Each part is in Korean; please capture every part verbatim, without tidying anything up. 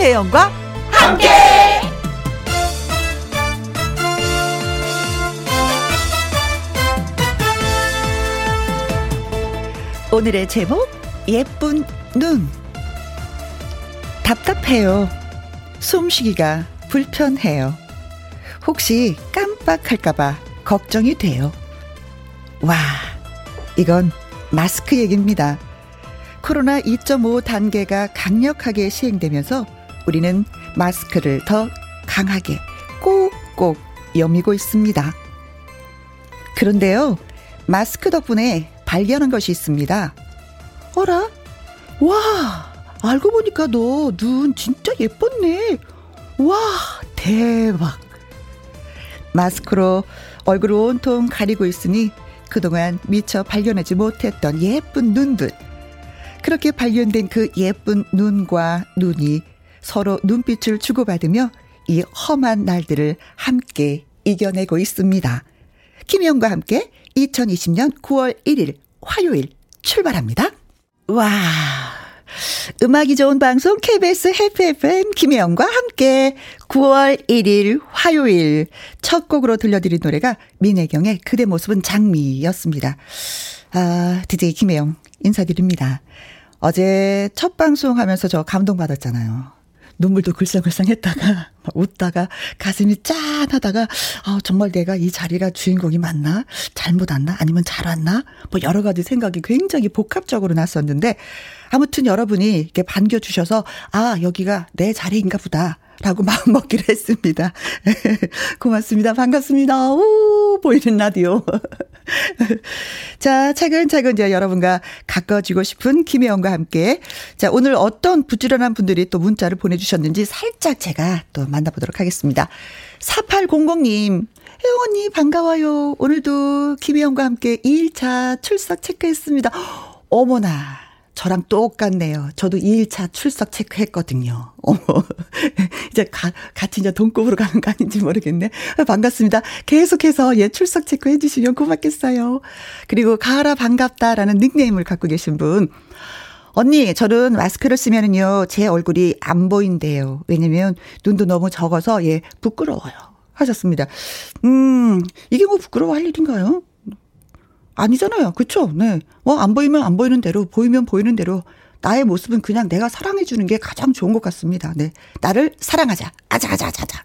김혜영과 함께. 오늘의 제목, 예쁜 눈. 답답해요. 숨쉬기가 불편해요. 혹시 깜빡할까봐 걱정이 돼요. 와, 이건 마스크 얘기입니다. 코로나 이 점 오 단계가 강력하게 시행되면서 우리는 마스크를 더 강하게 꼭꼭 여미고 있습니다. 그런데요, 마스크 덕분에 발견한 것이 있습니다. 어라? 와, 알고 보니까 너 눈 진짜 예뻤네. 와, 대박. 마스크로 얼굴을 온통 가리고 있으니 그동안 미처 발견하지 못했던 예쁜 눈들. 그렇게 발견된 그 예쁜 눈과 눈이 서로 눈빛을 주고받으며 이 험한 날들을 함께 이겨내고 있습니다. 김혜영과 함께 이천이십 년 구월 일일 화요일 출발합니다. 와, 음악이 좋은 방송 케이비에스 해피 에프엠 김혜영과 함께 구월 일일 화요일 첫 곡으로 들려드린 노래가 민혜경의 그대 모습은 장미였습니다. 아, 디제이 김혜영 인사드립니다. 어제 첫 방송하면서 저 감동받았잖아요. 눈물도 글썽글썽했다가 막 웃다가 가슴이 짠하다가 아, 정말 내가 이 자리가 주인공이 맞나? 잘못 왔나? 아니면 잘 왔나? 뭐 여러 가지 생각이 굉장히 복합적으로 났었는데 아무튼 여러분이 이렇게 반겨주셔서 아, 여기가 내 자리인가 보다. 라고 마음먹기로 했습니다. 고맙습니다. 반갑습니다. 오, 보이는 라디오. 자, 차근차근 이제 여러분과 가까워지고 싶은 김혜영과 함께. 자, 오늘 어떤 부지런한 분들이 또 문자를 보내주셨는지 살짝 제가 또 만나보도록 하겠습니다. 사팔공공님, 혜영 언니 반가워요. 오늘도 김혜영과 함께 이 일차 출석 체크했습니다. 어머나. 저랑 똑같네요. 저도 이 일차 출석 체크했거든요. 어머, 이제 가, 같이 이제 동급으로 가는 거 아닌지 모르겠네. 반갑습니다. 계속해서 예, 출석 체크해 주시면 고맙겠어요. 그리고 가을아 반갑다라는 닉네임을 갖고 계신 분. 언니, 저는 마스크를 쓰면은요, 제 얼굴이 안 보인대요. 왜냐면 눈도 너무 적어서 예, 부끄러워요. 하셨습니다. 음, 이게 뭐 부끄러워할 일인가요? 아니잖아요. 그렇죠? 네. 뭐 안 보이면 안 보이는 대로, 보이면 보이는 대로 나의 모습은 그냥 내가 사랑해 주는 게 가장 좋은 것 같습니다. 네. 나를 사랑하자. 아자아자아자아자.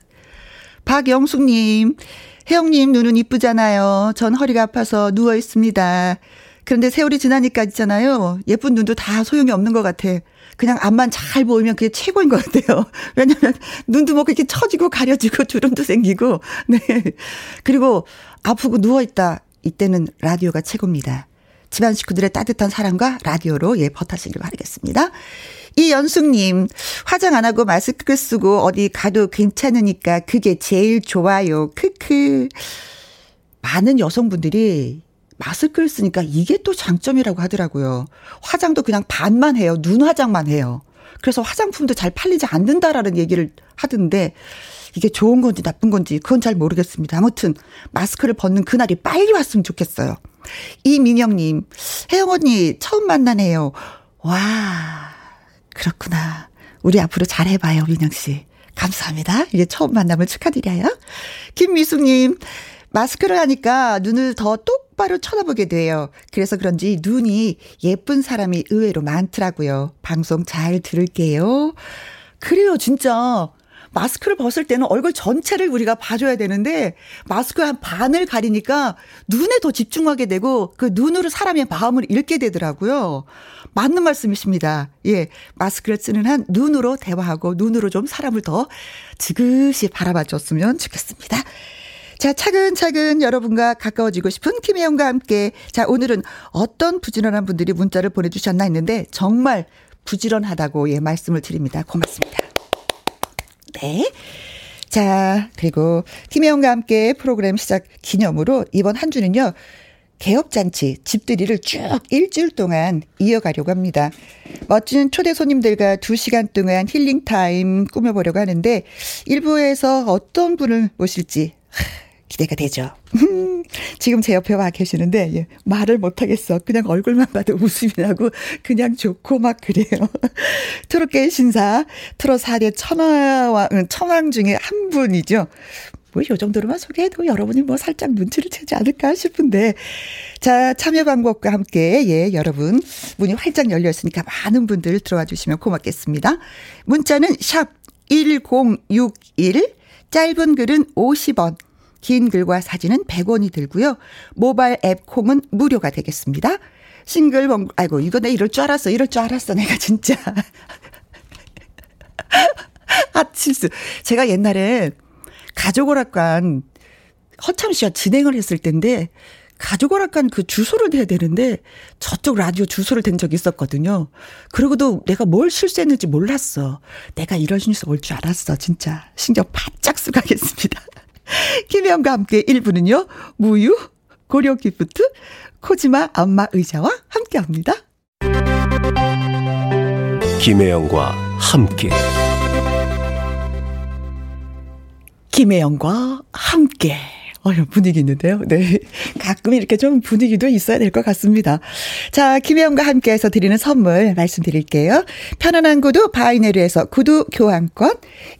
박영숙 님. 혜영 님 눈은 이쁘잖아요. 전 허리가 아파서 누워 있습니다. 그런데 세월이 지나니까 있잖아요. 예쁜 눈도 다 소용이 없는 것 같아. 그냥 앞만 잘 보이면 그게 최고인 것 같아요. 왜냐면 눈도 뭐 그렇게 처지고 가려지고 주름도 생기고. 네. 그리고 아프고 누워 있다. 이때는 라디오가 최고입니다. 집안 식구들의 따뜻한 사랑과 라디오로 예, 버텨시길 바라겠습니다. 이연숙님, 화장 안 하고 마스크 쓰고 어디 가도 괜찮으니까 그게 제일 좋아요. 크크. 많은 여성분들이 마스크를 쓰니까 이게 또 장점이라고 하더라고요. 화장도 그냥 반만 해요. 눈 화장만 해요. 그래서 화장품도 잘 팔리지 않는다라는 얘기를 하던데 이게 좋은 건지 나쁜 건지 그건 잘 모르겠습니다. 아무튼 마스크를 벗는 그날이 빨리 왔으면 좋겠어요. 이민영님, 혜영 언니 처음 만나네요. 와, 그렇구나. 우리 앞으로 잘해봐요, 민영 씨. 감사합니다. 이게 처음 만남을 축하드려요. 김미숙님, 마스크를 하니까 눈을 더 똑바로 쳐다보게 돼요. 그래서 그런지 눈이 예쁜 사람이 의외로 많더라고요. 방송 잘 들을게요. 그래요, 진짜. 마스크를 벗을 때는 얼굴 전체를 우리가 봐줘야 되는데 마스크 한 반을 가리니까 눈에 더 집중하게 되고 그 눈으로 사람의 마음을 읽게 되더라고요. 맞는 말씀이십니다. 예, 마스크를 쓰는 한 눈으로 대화하고 눈으로 좀 사람을 더 지그시 바라봐줬으면 좋겠습니다. 자, 차근차근 여러분과 가까워지고 싶은 김혜영과 함께. 자, 오늘은 어떤 부지런한 분들이 문자를 보내주셨나 했는데 정말 부지런하다고 예, 말씀을 드립니다. 고맙습니다. 네. 자, 그리고 김혜영과 함께 프로그램 시작 기념으로 이번 한 주는요, 개업잔치 집들이를 쭉 일주일 동안 이어가려고 합니다. 멋진 초대 손님들과 두 시간 동안 힐링타임 꾸며보려고 하는데 일부에서 어떤 분을 모실지 기대가 되죠. 지금 제 옆에 와 계시는데 예, 말을 못하겠어. 그냥 얼굴만 봐도 웃음이 나고 그냥 좋고 막 그래요. 트롯계의 신사, 트롯 사 대 천왕, 천왕 중에 한 분이죠. 뭐 이 정도로만 소개해도 여러분이 뭐 살짝 눈치를 채지 않을까 싶은데, 자, 참여 방법과 함께 예 여러분 문이 활짝 열려 있으니까 많은 분들 들어와 주시면 고맙겠습니다. 문자는 샵 일공육일, 짧은 글은 오십 원, 긴 글과 사진은 백 원이 들고요. 모바일 앱 콩은 무료가 되겠습니다. 싱글 번 아이고 이거 내가 이럴 줄 알았어. 이럴 줄 알았어. 내가 진짜. 아, 실수. 제가 옛날에 가족오락관 허참 씨가 진행을 했을 때인데 가족오락관 그 주소를 대야 되는데 저쪽 라디오 주소를 댄 적이 있었거든요. 그러고도 내가 뭘 실수했는지 몰랐어. 내가 이런 실수 올 줄 알았어. 진짜 신경 바짝 쓰고 가겠습니다. 김혜영과 함께 일 부는요. 무유, 고려기프트, 코지마 안마의자와 함께합니다. 김혜영과 함께 김혜영과 함께. 어휴, 분위기 있는데요. 네. 가끔 이렇게 좀 분위기도 있어야 될 것 같습니다. 자, 김혜영과 함께해서 드리는 선물 말씀드릴게요. 편안한 구두 바이네르에서 구두 교환권,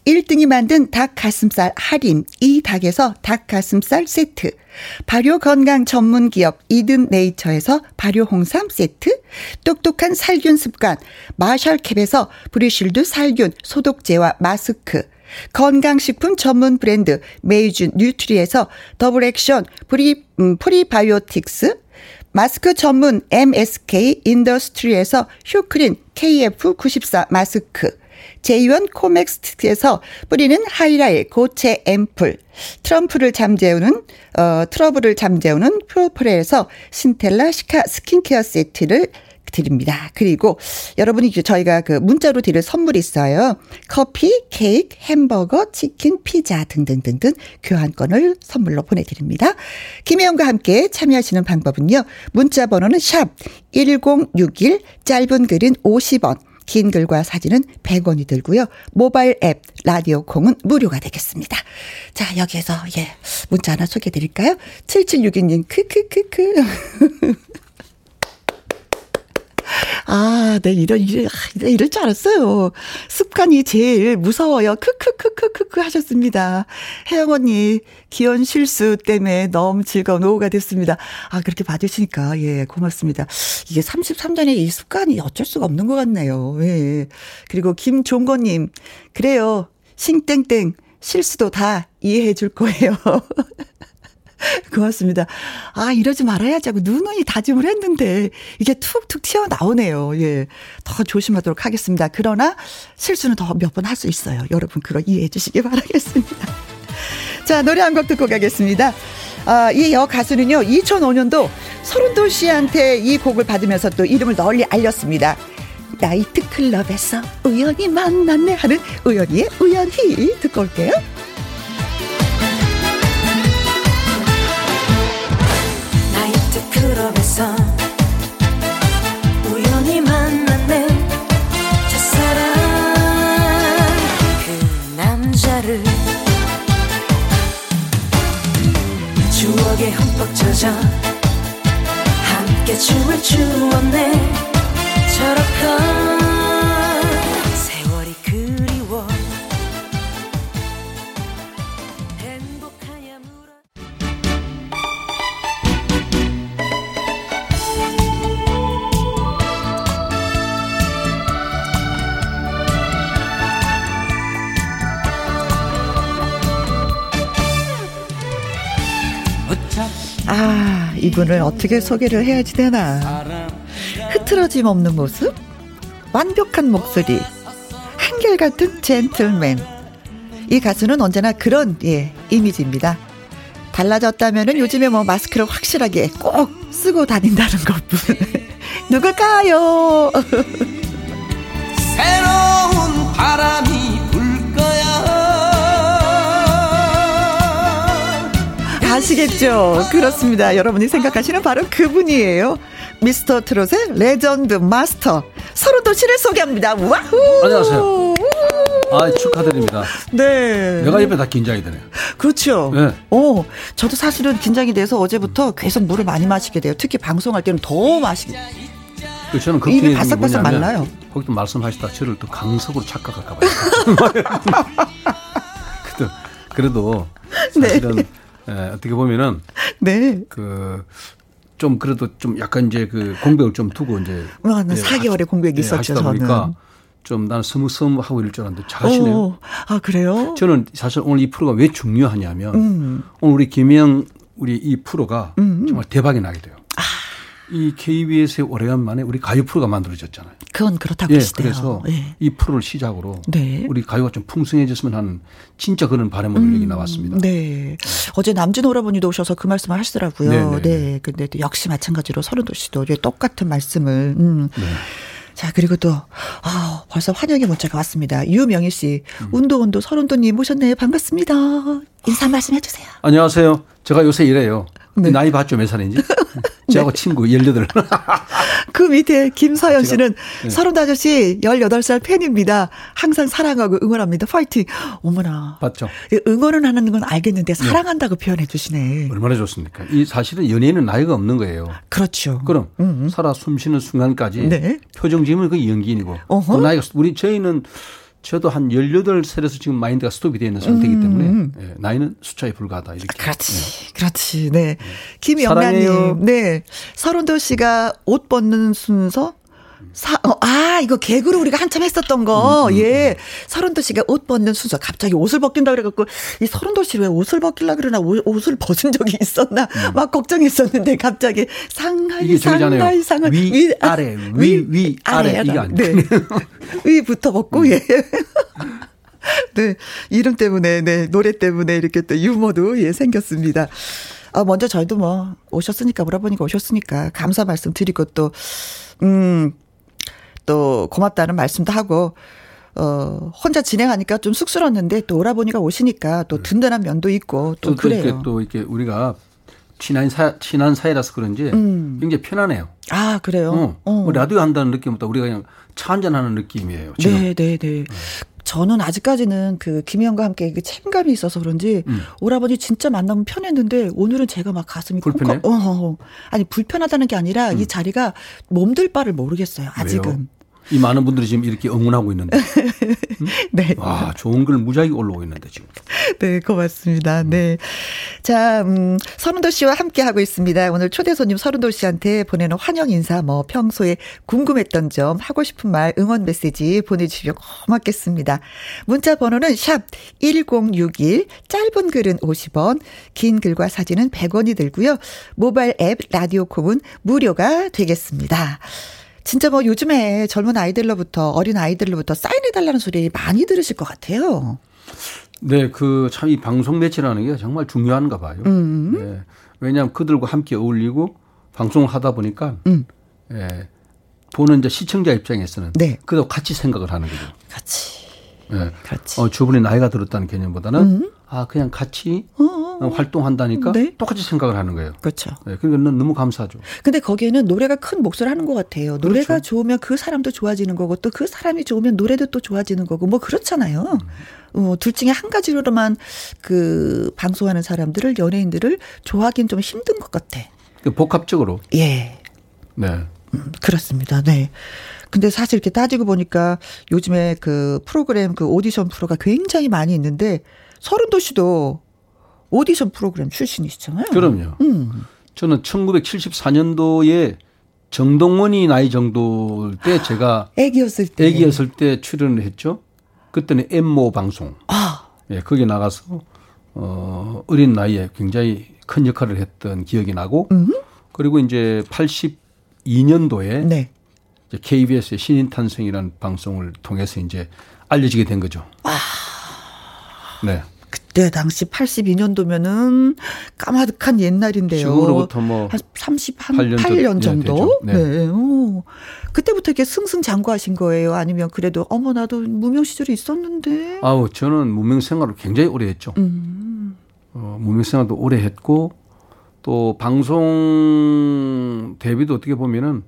일 등이 만든 닭 가슴살 할인 이 닭에서 닭 가슴살 세트, 발효 건강 전문 기업 이든 네이처에서 발효 홍삼 세트, 똑똑한 살균 습관 마샬캡에서 브리실드 살균 소독제와 마스크, 건강식품 전문 브랜드 메이준 뉴트리에서 더블 액션 프리, 음, 프리바이오틱스, 마스크 전문 엠에스케이 인더스트리에서 휴크린 케이에프 구십사 마스크, 제이원 코맥스에서 뿌리는 하이라일 고체 앰플, 트럼프를 잠재우는 어, 트러블을 잠재우는 프로프레에서 신텔라 시카 스킨케어 세트를 드립니다. 그리고 여러분이 저희가 그 문자로 드릴 선물이 있어요. 커피, 케이크, 햄버거, 치킨, 피자 등등등등 교환권을 선물로 보내드립니다. 김혜영과 함께 참여하시는 방법은요. 문자 번호는 샵 일공육일, 짧은 글은 오십 원, 긴 글과 사진은 백 원이 들고요. 모바일 앱 라디오 콩은 무료가 되겠습니다. 자, 여기에서 예 문자 하나 소개해드릴까요? 칠칠육이 님 크크크크. 아, 네, 이런, 이런, 이럴 줄 알았어요. 습관이 제일 무서워요. 크크크크크크 하셨습니다. 혜영 언니, 귀여운 실수 때문에 너무 즐거운 오후가 됐습니다. 아, 그렇게 봐주시니까, 예, 고맙습니다. 이게 삼십삼 년의 이 습관이 어쩔 수가 없는 것 같네요. 예. 그리고 김종건님, 그래요. 싱땡땡, 실수도 다 이해해 줄 거예요. 고맙습니다. 아, 이러지 말아야지 하고 누누이 다짐을 했는데 이게 툭툭 튀어나오네요. 예, 더 조심하도록 하겠습니다. 그러나 실수는 더 몇 번 할 수 있어요. 여러분 그거 이해해 주시기 바라겠습니다. 자, 노래 한 곡 듣고 가겠습니다. 아, 이 여가수는요 이천오 년도 설운도 씨한테 이 곡을 받으면서 또 이름을 널리 알렸습니다. 나이트클럽에서 우연히 만났네 하는 우연히의 우연히 듣고 올게요. 클럽에서 우연히 만났네 첫사랑 그 남자를 추억에 흠뻑 젖어 함께 춤을 추었네 저렇게 세월이 그리워 행복하냐 물어. 아, 이분을 어떻게 소개를 해야지 되나. 흐트러짐 없는 모습, 완벽한 목소리, 한결같은 젠틀맨. 이 가수는 언제나 그런 예 이미지입니다. 달라졌다면은 요즘에 뭐 마스크를 확실하게 꼭 쓰고 다닌다는 것뿐. 누굴까요? 새로운 바람이 불 거야. 아시겠죠? 그렇습니다. 여러분이 생각하시는 바로 그분이에요. 미스터 트롯의 레전드 마스터 설운도 씨를 소개합니다. 와우! 안녕하세요. 아, 축하드립니다. 네. 내가 옆에 다 긴장이 되네요. 그렇죠. 네. 어, 저도 사실은 긴장이 돼서 어제부터 계속 물을 많이 마시게 돼요. 특히 방송할 때는 더 마시게. 그 저는 걱정이 바삭바삭 말라요. 거기도 말씀하시다 저를 또 강석으로 착각할까 봐요. 그래도, 그래도 사실은 네. 예, 어떻게 보면은 네. 그 좀 그래도 좀 약간 이제 그 공백을 좀 두고 이제 아, 네, 사 개월의 공백이 예, 있었죠. 저는. 좀 나는 스무스무하고 이럴 줄 알았는데 잘하시네요. 오, 아 그래요? 저는 사실 오늘 이 프로가 왜 중요하냐면 음. 오늘 우리 김혜영 우리 이 프로가 음. 정말 대박이 나게 돼요. 아. 이 케이비에스의 오래간만에 우리 가요 프로가 만들어졌잖아요. 그건 그렇다고 예, 시대요. 그래서 예. 이 프로를 시작으로 네. 우리 가요가 좀 풍성해졌으면 하는 진짜 그런 바람을 음. 얘기 나왔습니다. 네. 어제 남진 오라버니도 오셔서 그 말씀을 하시더라고요. 네네. 네. 근데 또 역시 마찬가지로 설운도 씨도 똑같은 말씀을. 음. 네. 자, 그리고 또, 아, 벌써 환영의 문자가 왔습니다. 유명희 씨, 음. 운도, 운도, 설운도님 모셨네요. 반갑습니다. 인사 말씀해 주세요. 안녕하세요. 제가 요새 이래요. 네. 나이 봤죠, 몇 살인지? 저하고 네. 친구, 열여덟. 그 밑에 김서연 제가, 씨는 네. 설운도 아저씨, 열여덟 살 팬입니다. 항상 사랑하고 응원합니다. 파이팅. 어머나. 맞죠? 응원은 하는 건 알겠는데 사랑한다고 네. 표현해 주시네. 얼마나 좋습니까? 이 사실은 연예인은 나이가 없는 거예요. 그렇죠. 그럼, 음음. 살아 숨 쉬는 순간까지 네. 표정 지으면 그게 연기인이고. 그 나이가, 우리, 저희는 저도 한 열여덟 살에서 지금 마인드가 스톱이 되어 있는 상태이기 때문에 음. 예, 나이는 숫자에 불과하다. 이렇게. 그렇지. 예. 그렇지. 네. 김영란님. 네. 설운도 씨가 옷 벗는 순서. 사, 어, 아, 이거 개그로 우리가 한참 했었던 거. 음, 음, 예. 설운도 씨가 옷 벗는 순서. 갑자기 옷을 벗긴다 그래갖고, 이 설운도 씨 왜 옷을 벗기려고 그러나, 옷, 옷을 벗은 적이 있었나, 음. 막 걱정했었는데, 갑자기 상하이, 상하이, 상하이. 위, 위, 아래, 위, 위, 아래. 이게 안 돼. 네. 위부터 벗고, 음. 예. 네. 이름 때문에, 네. 노래 때문에 이렇게 또 유머도, 예, 생겼습니다. 아, 먼저 저희도 뭐, 오셨으니까, 물어보니까 오셨으니까, 감사 말씀 드리고 또, 음, 또 고맙다는 말씀도 하고 어 혼자 진행하니까 좀 쑥스러웠는데 또 오라버니가 오시니까 또 든든한 면도 있고 또, 또 그래요. 이렇게 또 이렇게 우리가 친한 사 친한 사이라서 그런지 음. 굉장히 편안해요. 아 그래요. 어. 어. 라디오 한다는 느낌보다 우리가 그냥 차 한잔하는 느낌이에요. 지금. 네, 네, 네. 어. 저는 아직까지는 그 김희영과 함께 그 책임감이 있어서 그런지 음. 오라버니 진짜 만나면 편했는데 오늘은 제가 막 가슴이 불편해. 콩콩, 어, 아니 불편하다는 게 아니라 음. 이 자리가 몸둘 바를 모르겠어요. 아직은. 왜요? 이 많은 분들이 지금 이렇게 응원하고 있는데. 응? 네. 와, 좋은 글 무지하게 올라오고 있는데, 지금. 네, 고맙습니다. 음. 네. 자, 음, 설운도 씨와 함께하고 있습니다. 오늘 초대 손님 설운도 씨한테 보내는 환영 인사, 뭐, 평소에 궁금했던 점, 하고 싶은 말, 응원 메시지 보내주시면 고맙겠습니다. 문자 번호는 샵 천육십일, 짧은 글은 오십 원, 긴 글과 사진은 백 원이 들고요. 모바일 앱, 라디오 콩은 무료가 되겠습니다. 진짜 뭐 요즘에 젊은 아이들로부터 어린 아이들로부터 사인해달라는 소리 많이 들으실 것 같아요. 네, 그 참 이 방송 매체라는 게 정말 중요한가 봐요. 네, 왜냐하면 그들과 함께 어울리고 방송을 하다 보니까 음. 예, 보는 이제 시청자 입장에서는 네. 그도 같이 생각을 하는 거죠. 같이. 네. 같이. 어, 주변에 나이가 들었다는 개념보다는 음. 아 그냥 같이 어어. 활동한다니까 네. 똑같이 생각을 하는 거예요. 그렇죠. 네, 그러니까 너무 감사하죠. 근데 거기에는 노래가 큰 몫을 하는 것 같아요. 노래가 그렇죠. 좋으면 그 사람도 좋아지는 거고 또 그 사람이 좋으면 노래도 또 좋아지는 거고 뭐 그렇잖아요. 음. 어, 둘 중에 한 가지로만 그 방송하는 사람들을 연예인들을 좋아하긴 좀 힘든 것 같아. 그러니까 복합적으로. 예. 네. 음, 그렇습니다. 네. 근데 사실 이렇게 따지고 보니까 요즘에 그 프로그램 그 오디션 프로가 굉장히 많이 있는데. 설운도 씨도 오디션 프로그램 출신이시잖아요. 그럼요. 음. 저는 천구백칠십사 년도에 정동원이 나이 정도 때 제가 애기였을 때 애기였을 때 출연을 했죠. 그때는 엠모 방송. 아. 예, 거기 나가서 어, 어린 나이에 굉장히 큰 역할을 했던 기억이 나고. 음. 그리고 이제 팔십이 년도에 네. 이제 케이비에스의 신인 탄생이라는 방송을 통해서 이제 알려지게 된 거죠. 아. 네. 그때 당시 팔십이 년도면은 까마득한 옛날인데요. 지금으로부터 뭐 한 삼십팔 년 정도. 네. 네. 네. 그때부터 이렇게 승승장구하신 거예요. 아니면 그래도 어머 나도 무명 시절이 있었는데. 아우 저는 무명 생활을 굉장히 오래 했죠. 음. 어, 무명 생활도 오래 했고 또 방송 데뷔도 어떻게 보면은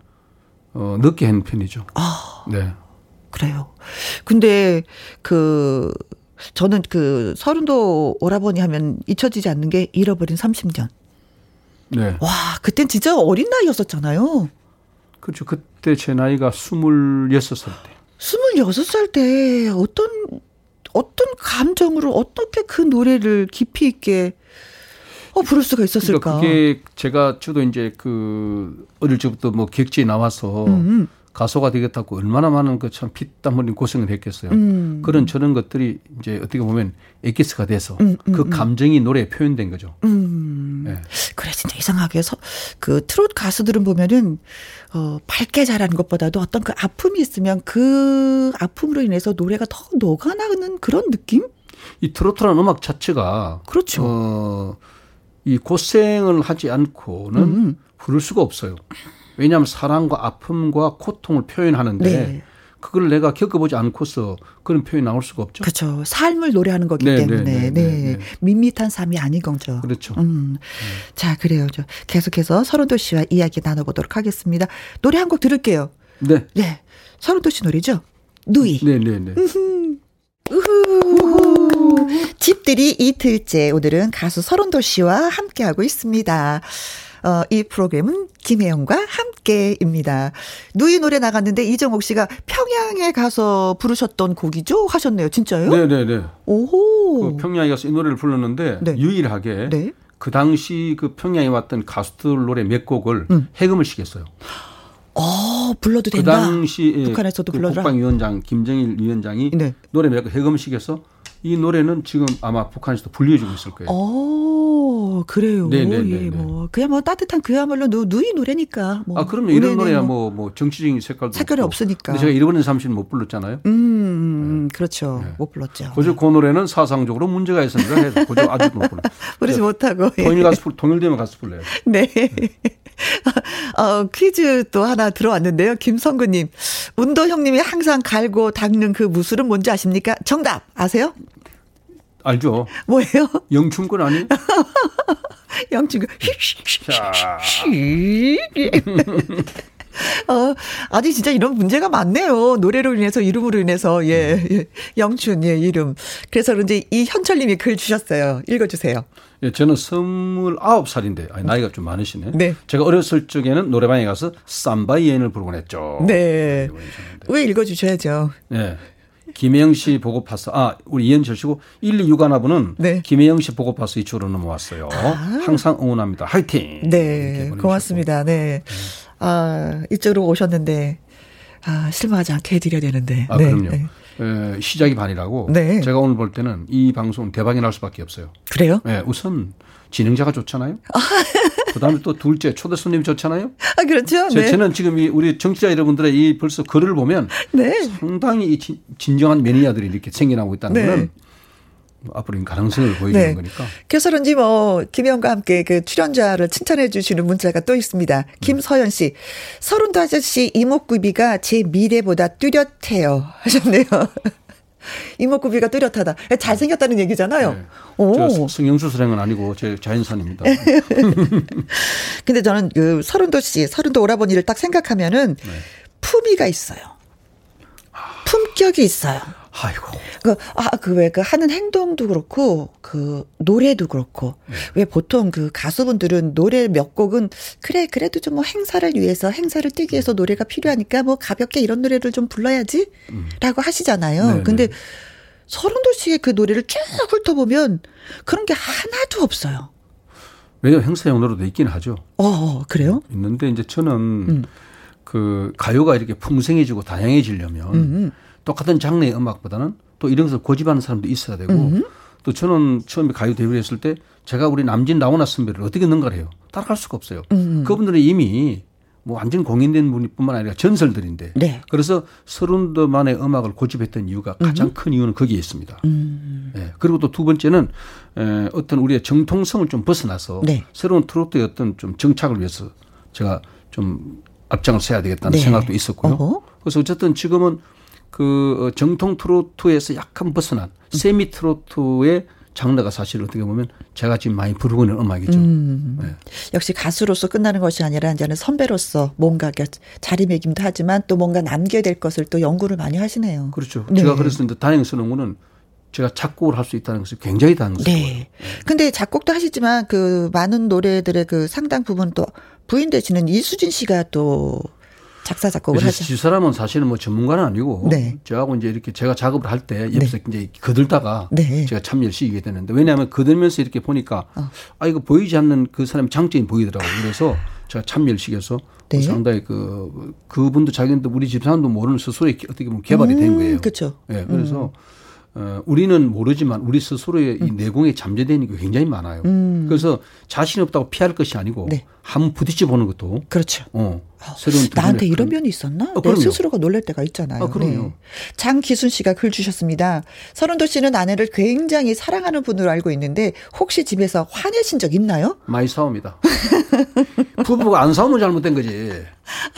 어, 늦게 한 편이죠. 아. 네. 그래요. 근데 그 저는 그 설운도 오라버니 하면 잊혀지지 않는 게 잃어버린 삼십 년. 네. 와, 그땐 진짜 어린 나이였었잖아요. 그렇죠. 그때 제 나이가 스물여섯 살 때. 스물여섯 살 때 어떤 어떤 감정으로 어떻게 그 노래를 깊이 있게 어, 부를 수가 있었을까? 그러니까 그게 제가 저도 이제 그 어릴 적부터 뭐 객지에 나와서 음. 가수가 되겠다고 얼마나 많은 그 참 피땀 흘린 고생을 했겠어요. 음. 그런 저런 것들이 이제 어떻게 보면 엑기스가 돼서 음, 음, 그 감정이 노래에 표현된 거죠. 음. 네. 그래 진짜 이상하게 서, 그 트로트 가수들은 보면은 어, 밝게 잘하는 것보다도 어떤 그 아픔이 있으면 그 아픔으로 인해서 노래가 더 녹아나는 그런 느낌? 이 트로트라는 음악 자체가 그렇죠. 어, 이 고생을 하지 않고는 음. 부를 수가 없어요. 왜냐하면 사랑과 아픔과 고통을 표현하는데 네. 그걸 내가 겪어보지 않고서 그런 표현이 나올 수가 없죠. 그렇죠. 삶을 노래하는 거기 네, 때문에 네, 네, 네. 네. 밋밋한 삶이 아닌 거죠. 그렇죠. 음. 네. 자, 그래요. 저 계속해서 설운도 씨와 이야기 나눠보도록 하겠습니다. 노래 한 곡 들을게요. 네. 네. 설운도 씨 노래죠. 누이. 네네네. 네, 네. 우후. 집들이 이틀째 오늘은 가수 설운도 씨와 함께하고 있습니다. 어, 이 프로그램은 김혜영과 함께입니다. 누이 노래 나갔는데 이정옥 씨가 평양에 가서 부르셨던 곡이죠? 하셨네요. 진짜요? 네네네. 오호. 그 평양에 가서 이 노래를 불렀는데 네. 유일하게 네. 그 당시 그 평양에 왔던 가수들 노래 몇 곡을 음. 해금을 시켰어요. 어, 불러도 된다. 그 당시 북한에서도 그 불러라. 국방위원장 김정일 위원장이 네. 노래 몇 곡 해금을 시켜서 이 노래는 지금 아마 북한에서도 불려지고 있을 거예요. 어, 그래요. 네네네. 예, 뭐 그야 뭐 따뜻한 그야말로 누, 누이 노래니까. 뭐. 아, 그럼요. 이런 노래야 뭐, 뭐 정치적인 색깔도 색깔이 없고. 없으니까. 근데 제가 잃어버린 삼십 년 못 불렀잖아요. 음, 네. 그렇죠. 네. 못 불렀죠. 고저 그 노래는 사상적으로 문제가 있었는데 고저 아직 못 불렀어요. 부르지 못하고. 통일 가수 통일되면 가수 불러요. 네. 네. 어, 퀴즈 또 하나 들어왔는데요. 김성근님, 운도 형님이 항상 갈고 닦는 그 무술은 뭔지 아십니까? 정답 아세요? 알죠. 뭐예요? 영춘권 아니에요? 영춘권. 어, 아니 진짜 이런 문제가 많네요. 노래로 인해서 이름으로 인해서 예, 예. 영춘 예 이름. 그래서 이제 이 현철님이 글 주셨어요. 읽어주세요. 예, 저는 스물아홉 살인데 아니, 나이가 좀 많으시네. 네. 제가 어렸을 적에는 노래방에 가서 삼바이엔을 부르곤 했죠. 네. 왜 읽어주셔야죠. 네. 김혜영 씨 보고 파서 아 우리 이현철 씨고 일이육일 화분은 네. 김혜영 씨 보고 파서 이쪽으로 넘어왔어요. 아. 항상 응원합니다. 화이팅. 네. 고맙습니다. 네. 네. 아 이쪽으로 오셨는데 아 실망하지 않게 해드려야 되는데. 아 네. 그럼요. 네. 에, 시작이 반이라고. 네. 제가 오늘 볼 때는 이 방송 대박이 날 수밖에 없어요. 그래요? 네. 우선 진행자가 좋잖아요. 아. 그다음에 또 둘째 초대 손님 좋잖아요. 아 그렇죠. 제, 네. 저는 지금 이 우리 청취자 여러분들의 이 벌써 글을 보면 네. 상당히 이 진, 진정한 매니아들이 이렇게 생겨나고 있다는 네. 거는. 앞으로는 가능성을 보여주는 네. 거니까. 그래서 그런지 뭐 김혜영과 함께 그 출연자를 칭찬해 주시는 문자가 또 있습니다. 김서연 씨. 설운도 아저씨 이목구비가 제 미래보다 뚜렷해요 하셨네요. 이목구비가 뚜렷하다. 잘생겼다는 얘기잖아요. 네. 오. 성형수술행은 아니고 제 자연산입니다. 근데 저는 그 설운도 씨, 설운도 오라버니를 딱 생각하면은 네. 품위가 있어요. 아. 품격이 있어요. 아이고. 그, 아, 그, 왜, 그, 하는 행동도 그렇고, 그, 노래도 그렇고, 네. 왜 보통 그 가수분들은 노래 몇 곡은, 그래, 그래도 좀 뭐 행사를 위해서, 행사를 뛰기 위해서 노래가 필요하니까, 뭐 가볍게 이런 노래를 좀 불러야지? 음. 라고 하시잖아요. 네네. 근데 설운도 씨의 그 노래를 쭉 훑어보면 그런 게 하나도 없어요. 왜냐면 행사용 노래도 있긴 하죠. 어, 어 그래요? 있는데 이제 저는 음. 그 가요가 이렇게 풍성해지고 다양해지려면, 음음. 똑같은 장르의 음악보다는 또 이런 것을 고집하는 사람도 있어야 되고 음흠. 또 저는 처음에 가요 데뷔를 했을 때 제가 우리 남진 나훈아 선배를 어떻게 능가를 해요. 따라갈 수가 없어요. 음흠. 그분들은 이미 뭐 완전 공인된 분뿐만 아니라 전설들인데 네. 그래서 설운도만의 음악을 고집했던 이유가 가장 음흠. 큰 이유는 거기에 있습니다. 음. 네. 그리고 또 두 번째는 어떤 우리의 정통성을 좀 벗어나서 네. 새로운 트로트의 어떤 좀 정착을 위해서 제가 좀 앞장을 서야 되겠다는 네. 생각도 있었고요. 어허. 그래서 어쨌든 지금은 그 정통 트로트에서 약간 벗어난 세미 트로트의 장르가 사실 어떻게 보면 제가 지금 많이 부르고 있는 음악이죠. 음. 네. 역시 가수로서 끝나는 것이 아니라 이제는 선배로서 뭔가 자리매김도 하지만 또 뭔가 남겨야 될 것을 또 연구를 많이 하시네요. 그렇죠. 네. 제가 그랬을 때 다행스러운 거는 제가 작곡을 할 수 있다는 것이 굉장히 다행스러워요. 네. 근데 작곡도 하시지만 그 많은 노래들의 그 상당 부분 또 부인 되시는 이수진 씨가 또 작사 작곡을 하죠. 이 사람은 사실은 뭐 전문가는 아니고 네. 저하고 이제 이렇게 제가 작업을 할 때 옆에서 네. 이제 거들다가 네. 제가 참 열심히 이게 되는데 왜냐하면 거들면서 이렇게 보니까 어. 아 이거 보이지 않는 그 사람의 장점이 보이더라고요. 그래서 제가 참 열심히 해서 네. 상당히 그 그분도 자기도 우리 집 사람도 모르는 스스로의 어떻게 보면 개발이 음, 된 거예요. 그렇죠. 예, 네, 그래서 음. 어, 우리는 모르지만 우리 스스로의 음. 이 내공에 잠재되는 게 굉장히 많아요. 음. 그래서 자신 없다고 피할 것이 아니고 네. 한번 부딪혀 보는 것도 그렇죠. 어. 새로운 나한테 이런 면이 있었나? 어, 내 스스로가 놀랄 때가 있잖아요. 어, 네. 장기순 씨가 글 주셨습니다. 설운도 씨는 아내를 굉장히 사랑하는 분으로 알고 있는데 혹시 집에서 화내신 적 있나요? 많이 싸웁니다. 부부가 안 싸우면 잘못된 거지.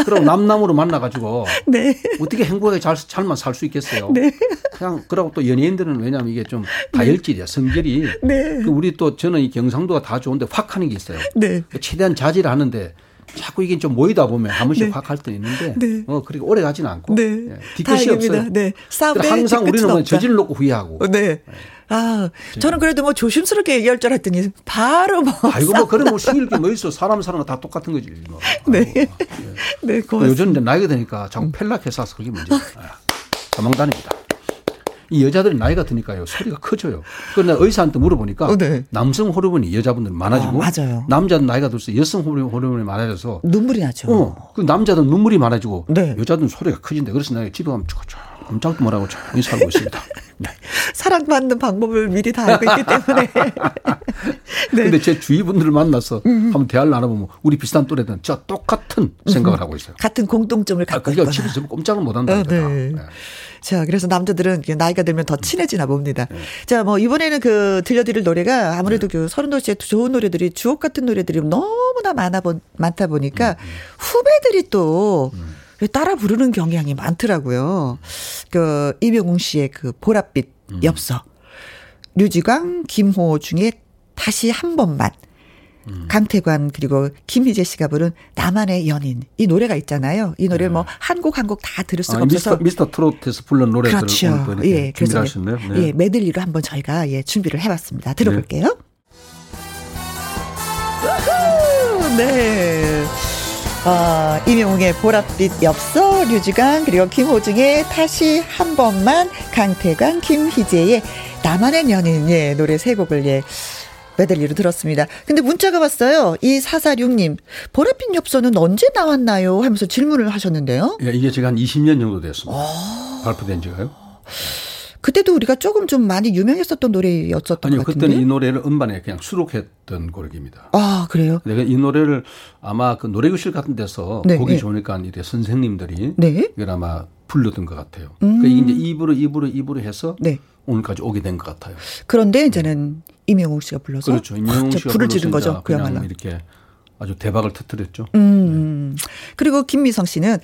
그럼 남남으로 만나가지고 네. 어떻게 행복하게 잘, 잘만 살 수 있겠어요. 네. 그냥 그러고 또 연예인들은 왜냐하면 이게 좀 다혈질이야. 성질이. 네. 우리 또 저는 이 경상도가 다 좋은데 확 하는 게 있어요. 네. 최대한 자제를 하는데 자꾸 이게 좀 모이다 보면 한 번씩 네. 확 할 때 있는데 네. 어 그리고 오래 가지는 않고 네. 네. 뒤끝이 없어요. 네. 항상 우리는 뭐 저질 놓고 후회하고. 네. 네. 아 네. 저는 그래도 뭐 조심스럽게 얘기할 줄 알았더니 바로 뭐. 아이고 뭐 그런 뭐 숨길 게 뭐 있어. 사람 사는 거 다 똑같은 거지. 뭐. 네. 아이고, 네. 네. 고맙습니다. 요즘 이제 나이가 되니까 자꾸 펠락해서 그게 문제예요. 도망다닙니다. 이 여자들이 나이가 드니까요 소리가 커져요. 그래서 의사한테 물어보니까 어, 네. 남성 호르몬이 여자분들 많아지고 아, 남자는 나이가 들수록 여성 호르몬이 많아져서 눈물이 나죠. 어, 그 남자들은 눈물이 많아지고 네. 여자들은 소리가 커진대. 그래서 내가 집에 가면 깜짝도 뭐라고 조용히 살고 있습니다. 네. 사랑받는 방법을 미리 다 알고 있기 때문에. 그런데 네. 제 주위 분들을 만나서 음. 한번 대화를 나눠보면 우리 비슷한 또래들은 저 똑같은 음. 생각을 하고 있어요. 같은 공통점을 갖고 아, 있거나. 그러니까 집에서 꼼짝을 못한다니까. 어, 네. 네. 자, 그래서 남자들은 나이가 들면 더 친해지나 봅니다. 네. 자, 뭐 이번에는 그 들려드릴 노래가 아무래도 네. 그 설운도 씨의 좋은 노래들이 주옥 같은 노래들이 너무나 많아 보, 많다 보니까 네. 후배들이 또 네. 따라 부르는 경향이 많더라고요. 그 이병웅 씨의 그 보랏빛 네. 엽서, 류지광, 김호 중에 다시 한 번만. 강태관 그리고 김희재 씨가 부른 나만의 연인 이 노래가 있잖아요. 이 노래 네. 뭐 한 곡 한 곡 다 들을 수가 아, 없어서 미스터, 미스터 트롯에서 부른 노래들을 그렇죠. 예, 그래서 준비하셨네요. 네. 예, 메들리로 한번 저희가 예, 준비를 해봤습니다. 들어볼게요. 네. 네. 어, 임영웅의 보랏빛 엽서, 류지광 그리고 김호중의 다시 한 번만, 강태관 김희재의 나만의 연인 예, 노래 세 곡을 예. 메들리로 들었습니다. 근데 문자가 왔어요. 이사사육님 보랏빛 엽서는 언제 나왔나요? 하면서 질문을 하셨는데요. 예, 이게 제가 한 이십 년 정도 됐습니다. 오. 발표된 지가요. 그때도 우리가 조금 좀 많이 유명했었던 노래였었던 아니요, 것 같은데. 아니요. 그때는 이 노래를 음반에 그냥 수록했던 곡입니다. 아 그래요? 내가 이 노래를 아마 그 노래교실 같은 데서 네, 보기 네. 좋으니까 이제 선생님들이 네. 이걸 아마 불렀던 것 같아요. 음. 그러니까 이게 이제 입으로 입으로 입으로 해서 네. 오늘까지 오게 된 것 같아요. 그런데 이제는 음. 임영웅 씨가 불러서 그렇죠. 임영웅 씨가 불을 지른 거죠. 그야말로 이렇게 아주 대박을 터뜨렸죠. 음. 네. 그리고 김미성 씨는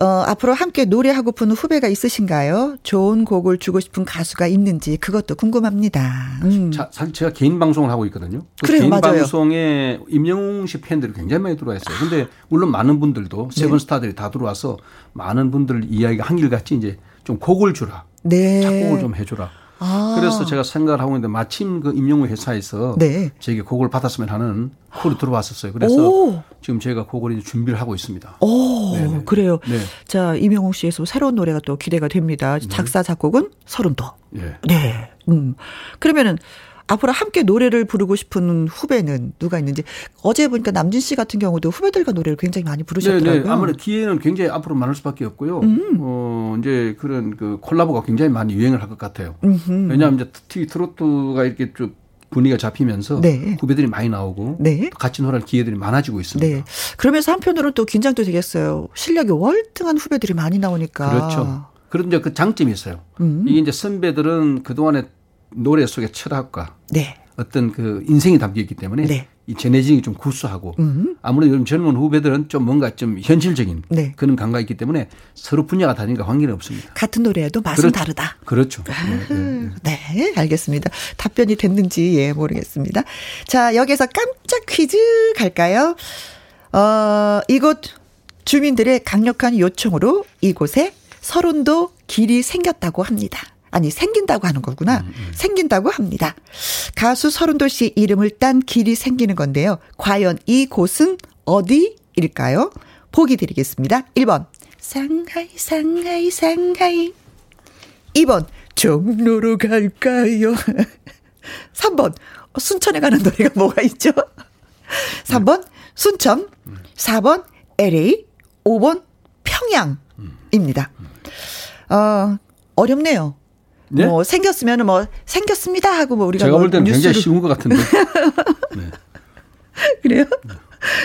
어, 앞으로 함께 노래하고픈 후배가 있으신가요? 좋은 곡을 주고 싶은 가수가 있는지 그것도 궁금합니다. 음. 자, 사실 제가 개인 방송을 하고 있거든요. 그 그래요, 개인 맞아요. 방송에 임영웅 씨 팬들이 굉장히 많이 들어와 있어요. 그런데 물론 많은 분들도 네. 세븐스타들이 다 들어와서 많은 분들 이야기가 한결같이 이제 좀 곡을 주라. 네. 작곡을 좀 해줘라. 아. 그래서 제가 생각을 하고 있는데 마침 그 임영웅 회사에서 네. 제게 곡을 받았으면 하는 콜이 들어왔었어요. 그래서 오. 지금 제가 곡을 이제 준비를 하고 있습니다. 오, 네네. 그래요. 네. 자, 임영웅 씨에서 새로운 노래가 또 기대가 됩니다. 작사 작곡은 설운도. 네. 네. 음. 그러면은 앞으로 함께 노래를 부르고 싶은 후배는 누가 있는지. 어제 보니까 남진 씨 같은 경우도 후배들과 노래를 굉장히 많이 부르셨더라고요. 네네. 아무래도 기회는 굉장히 앞으로 많을 수밖에 없고요. 음. 어, 이제 그런 그 콜라보가 굉장히 많이 유행을 할 것 같아요. 음흠. 왜냐하면 이제 특히 트로트가 이렇게 좀 분위기가 잡히면서 네. 후배들이 많이 나오고 네. 같이 노래할 기회들이 많아지고 있습니다. 네. 그러면서 한편으로는 또 긴장도 되겠어요. 실력이 월등한 후배들이 많이 나오니까. 그렇죠. 그런데 이제 그 장점이 있어요. 음. 이게 이제 선배들은 그동안에 노래 속에 철학과 네. 어떤 그 인생이 담겨 있기 때문에 네. 이 제네징이 좀 구수하고 음. 아무래도 요즘 젊은 후배들은 좀 뭔가 좀 현실적인 네. 그런 감각이 있기 때문에 서로 분야가 다르니까 관계는 없습니다. 같은 노래에도 맛은 그렇, 다르다. 그렇죠. 아, 네, 네. 네, 알겠습니다. 답변이 됐는지 예, 모르겠습니다. 자, 여기서 깜짝 퀴즈 갈까요? 어, 이곳 주민들의 강력한 요청으로 이곳에 설운도 길이 생겼다고 합니다. 아니 생긴다고 하는 거구나. 음, 음. 생긴다고 합니다. 가수 설운도 씨 이름을 딴 길이 생기는 건데요. 과연 이곳은 어디일까요? 보기 드리겠습니다. 일 번 상하이 상하이 상하이, 이 번 종로로 갈까요, 삼 번 순천에 가는 노래가 뭐가 있죠, 삼 번 순천, 사 번 엘에이, 오 번 평양입니다. 어, 어렵네요. 네? 뭐 생겼으면 뭐 생겼습니다 하고 뭐 우리가 제가 볼 때는 뭐 굉장히 쉬운 것 같은데. 네. 그래요?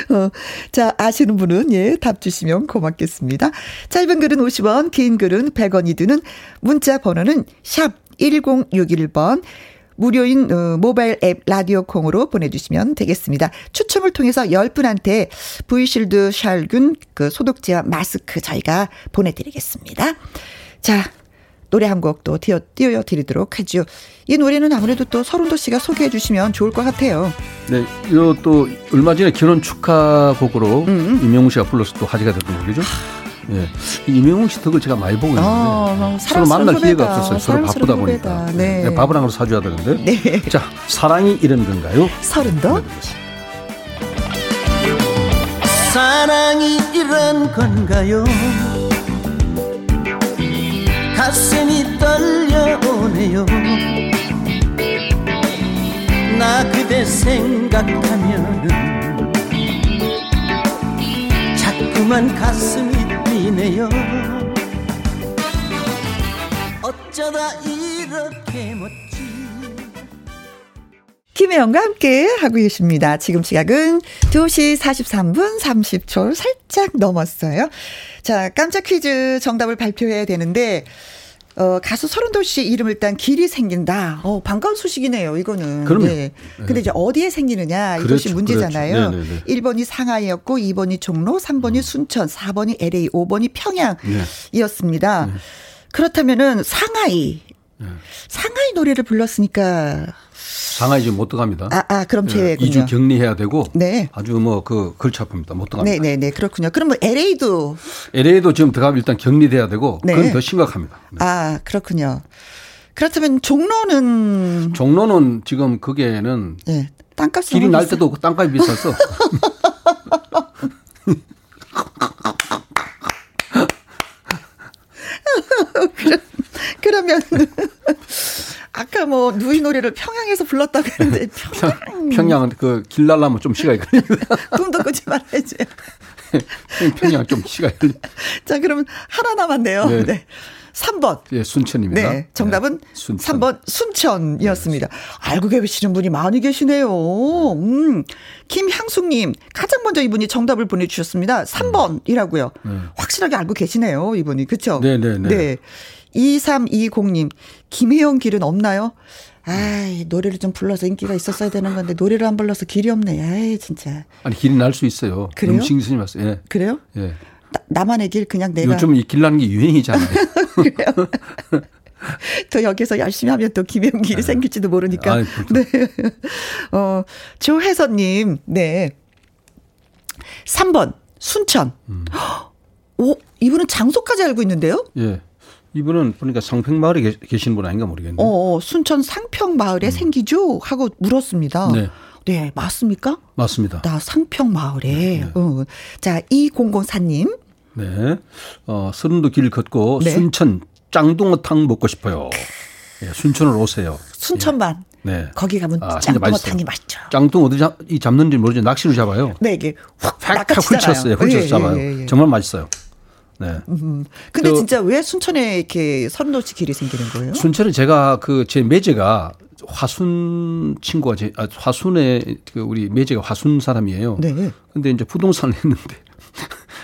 어, 자, 아시는 분은 예, 답 주시면 고맙겠습니다. 짧은 글은 오십 원, 긴 글은 백 원이 드는 문자 번호는 샵 일공육일 번, 무료인 어, 모바일 앱 라디오 콩으로 보내주시면 되겠습니다. 추첨을 통해서 열 분한테 브이실드 샬균 그 소독제와 마스크 저희가 보내드리겠습니다. 자, 노래 한 곡 또 띄워드리도록 하죠. 이 노래는 아무래도 또 설운도 씨가 소개해 주시면 좋을 것 같아요. 네, 이거 또 얼마 전에 결혼 축하 곡으로 음. 임영웅 씨가 불러서 또 화제가 됐던 노래죠. 네. 임영웅 씨 덕을 제가 많이 보고 있는데 아, 서로 만날 후배다. 기회가 없었어요. 서로 바쁘다 보니까. 네. 네, 밥을 한 그릇 사줘야 되는데. 네. 자, 사랑이 이런 건가요? 설운도. 네. 사랑이 이런 건가요? 가슴이 떨려오네요. 나 그대 생각하면 자꾸만 가슴이 뛰네요. 어쩌다 이렇게 멋진 김혜영과 함께 하고 계십니다. 지금 시각은 두 시 사십삼 분 삼십 초 살짝 넘었어요. 자, 깜짝 퀴즈 정답을 발표해야 되는데 어, 가수 설운도 씨 이름을 딴 길이 생긴다. 어, 반가운 소식이네요, 이거는. 그럼요. 네. 네. 근데 이제 어디에 생기느냐, 그렇죠, 이것이 문제잖아요. 그렇죠. 네, 네, 네. 일 번이 상하이였고, 이 번이 종로, 삼 번이 음. 순천, 사 번이 엘에이, 오 번이 평양이었습니다. 네. 네. 그렇다면은 상하이. 네. 상하이 노래를 불렀으니까. 상하이 지금 못 들어갑니다. 아, 아 그럼 제외군요. 이 주 격리해야 되고 네. 아주 뭐 그 골치 아픕니다. 못 들어갑니다. 네네네 네, 그렇군요. 그럼 뭐 엘에이도. 엘에이도 지금 들어가면 일단 격리돼야 되고 네. 그건 더 심각합니다. 네. 아 그렇군요. 그렇다면 종로는. 종로는 지금 거기에는 네. 땅값이 길이 날 비싸. 때도 땅값이 비싸서. 그러면 아까 뭐 누이 노래를 평양에서 불렀다고 했는데 평양. 평양은 그 길 날라면 좀 시간이 걸립니다. 꿈도 꾸지 말아야지. 평양 좀 시간이 걸립니다. 자, 그러면 하나 남았네요. 네. 네. 삼 번. 예, 순천입니다. 네, 정답은 네, 순천. 삼 번 순천이었습니다. 네. 알고 계시는 분이 많이 계시네요. 음, 김향숙님 가장 먼저 이분이 정답을 보내주셨습니다. 삼 번이라고요. 네. 확실하게 알고 계시네요, 이분이. 그렇죠? 네네네. 네, 네. 이삼이공 님 김혜영 길은 없나요? 아이, 노래를 좀 불러서 인기가 있었어야 되는 건데 노래를 안 불러서 길이 없네. 아이, 진짜. 아니, 길이 날 수 있어요. 그래요? 음식 스님 왔어요. 예. 그래요? 예. 나, 나만의 길 그냥 내가. 요즘 이 길 나는 게 유행이잖아요. 그래요? 또 여기서 열심히 하면 또 김혜영 길이 네. 생길지도 모르니까. 아이, 네. 어, 조혜선님, 네. 삼 번, 순천. 음. 오, 이분은 장소까지 알고 있는데요? 예. 이분은 보니까 상평마을에 계신 분 아닌가 모르겠네요. 어, 순천 상평마을에 음. 생기죠? 하고 물었습니다. 네. 네, 맞습니까? 맞습니다. 나 상평마을에. 네, 네. 어. 자, 이공공사 님. 네. 어, 설운도 길 걷고 네. 순천 짱둥어탕 먹고 싶어요. 네, 순천으로 오세요. 순천만. 네. 네. 거기 가면 아, 짱둥어탕이 맛있죠. 짱둥어 어디 잡는지 모르지만 낚시로 잡아요. 네, 이게 확 훑쳤어요. 훑쳐서 잡아요. 예, 예, 예. 정말 맛있어요. 네. 음, 근데 그, 진짜 왜 순천에 이렇게 설운도 씨 길이 생기는 거예요? 순천은 제가 그 제 매제가 화순 친구가 제 아, 화순에 그 우리 매제가 화순 사람이에요. 네. 근데 이제 부동산을 했는데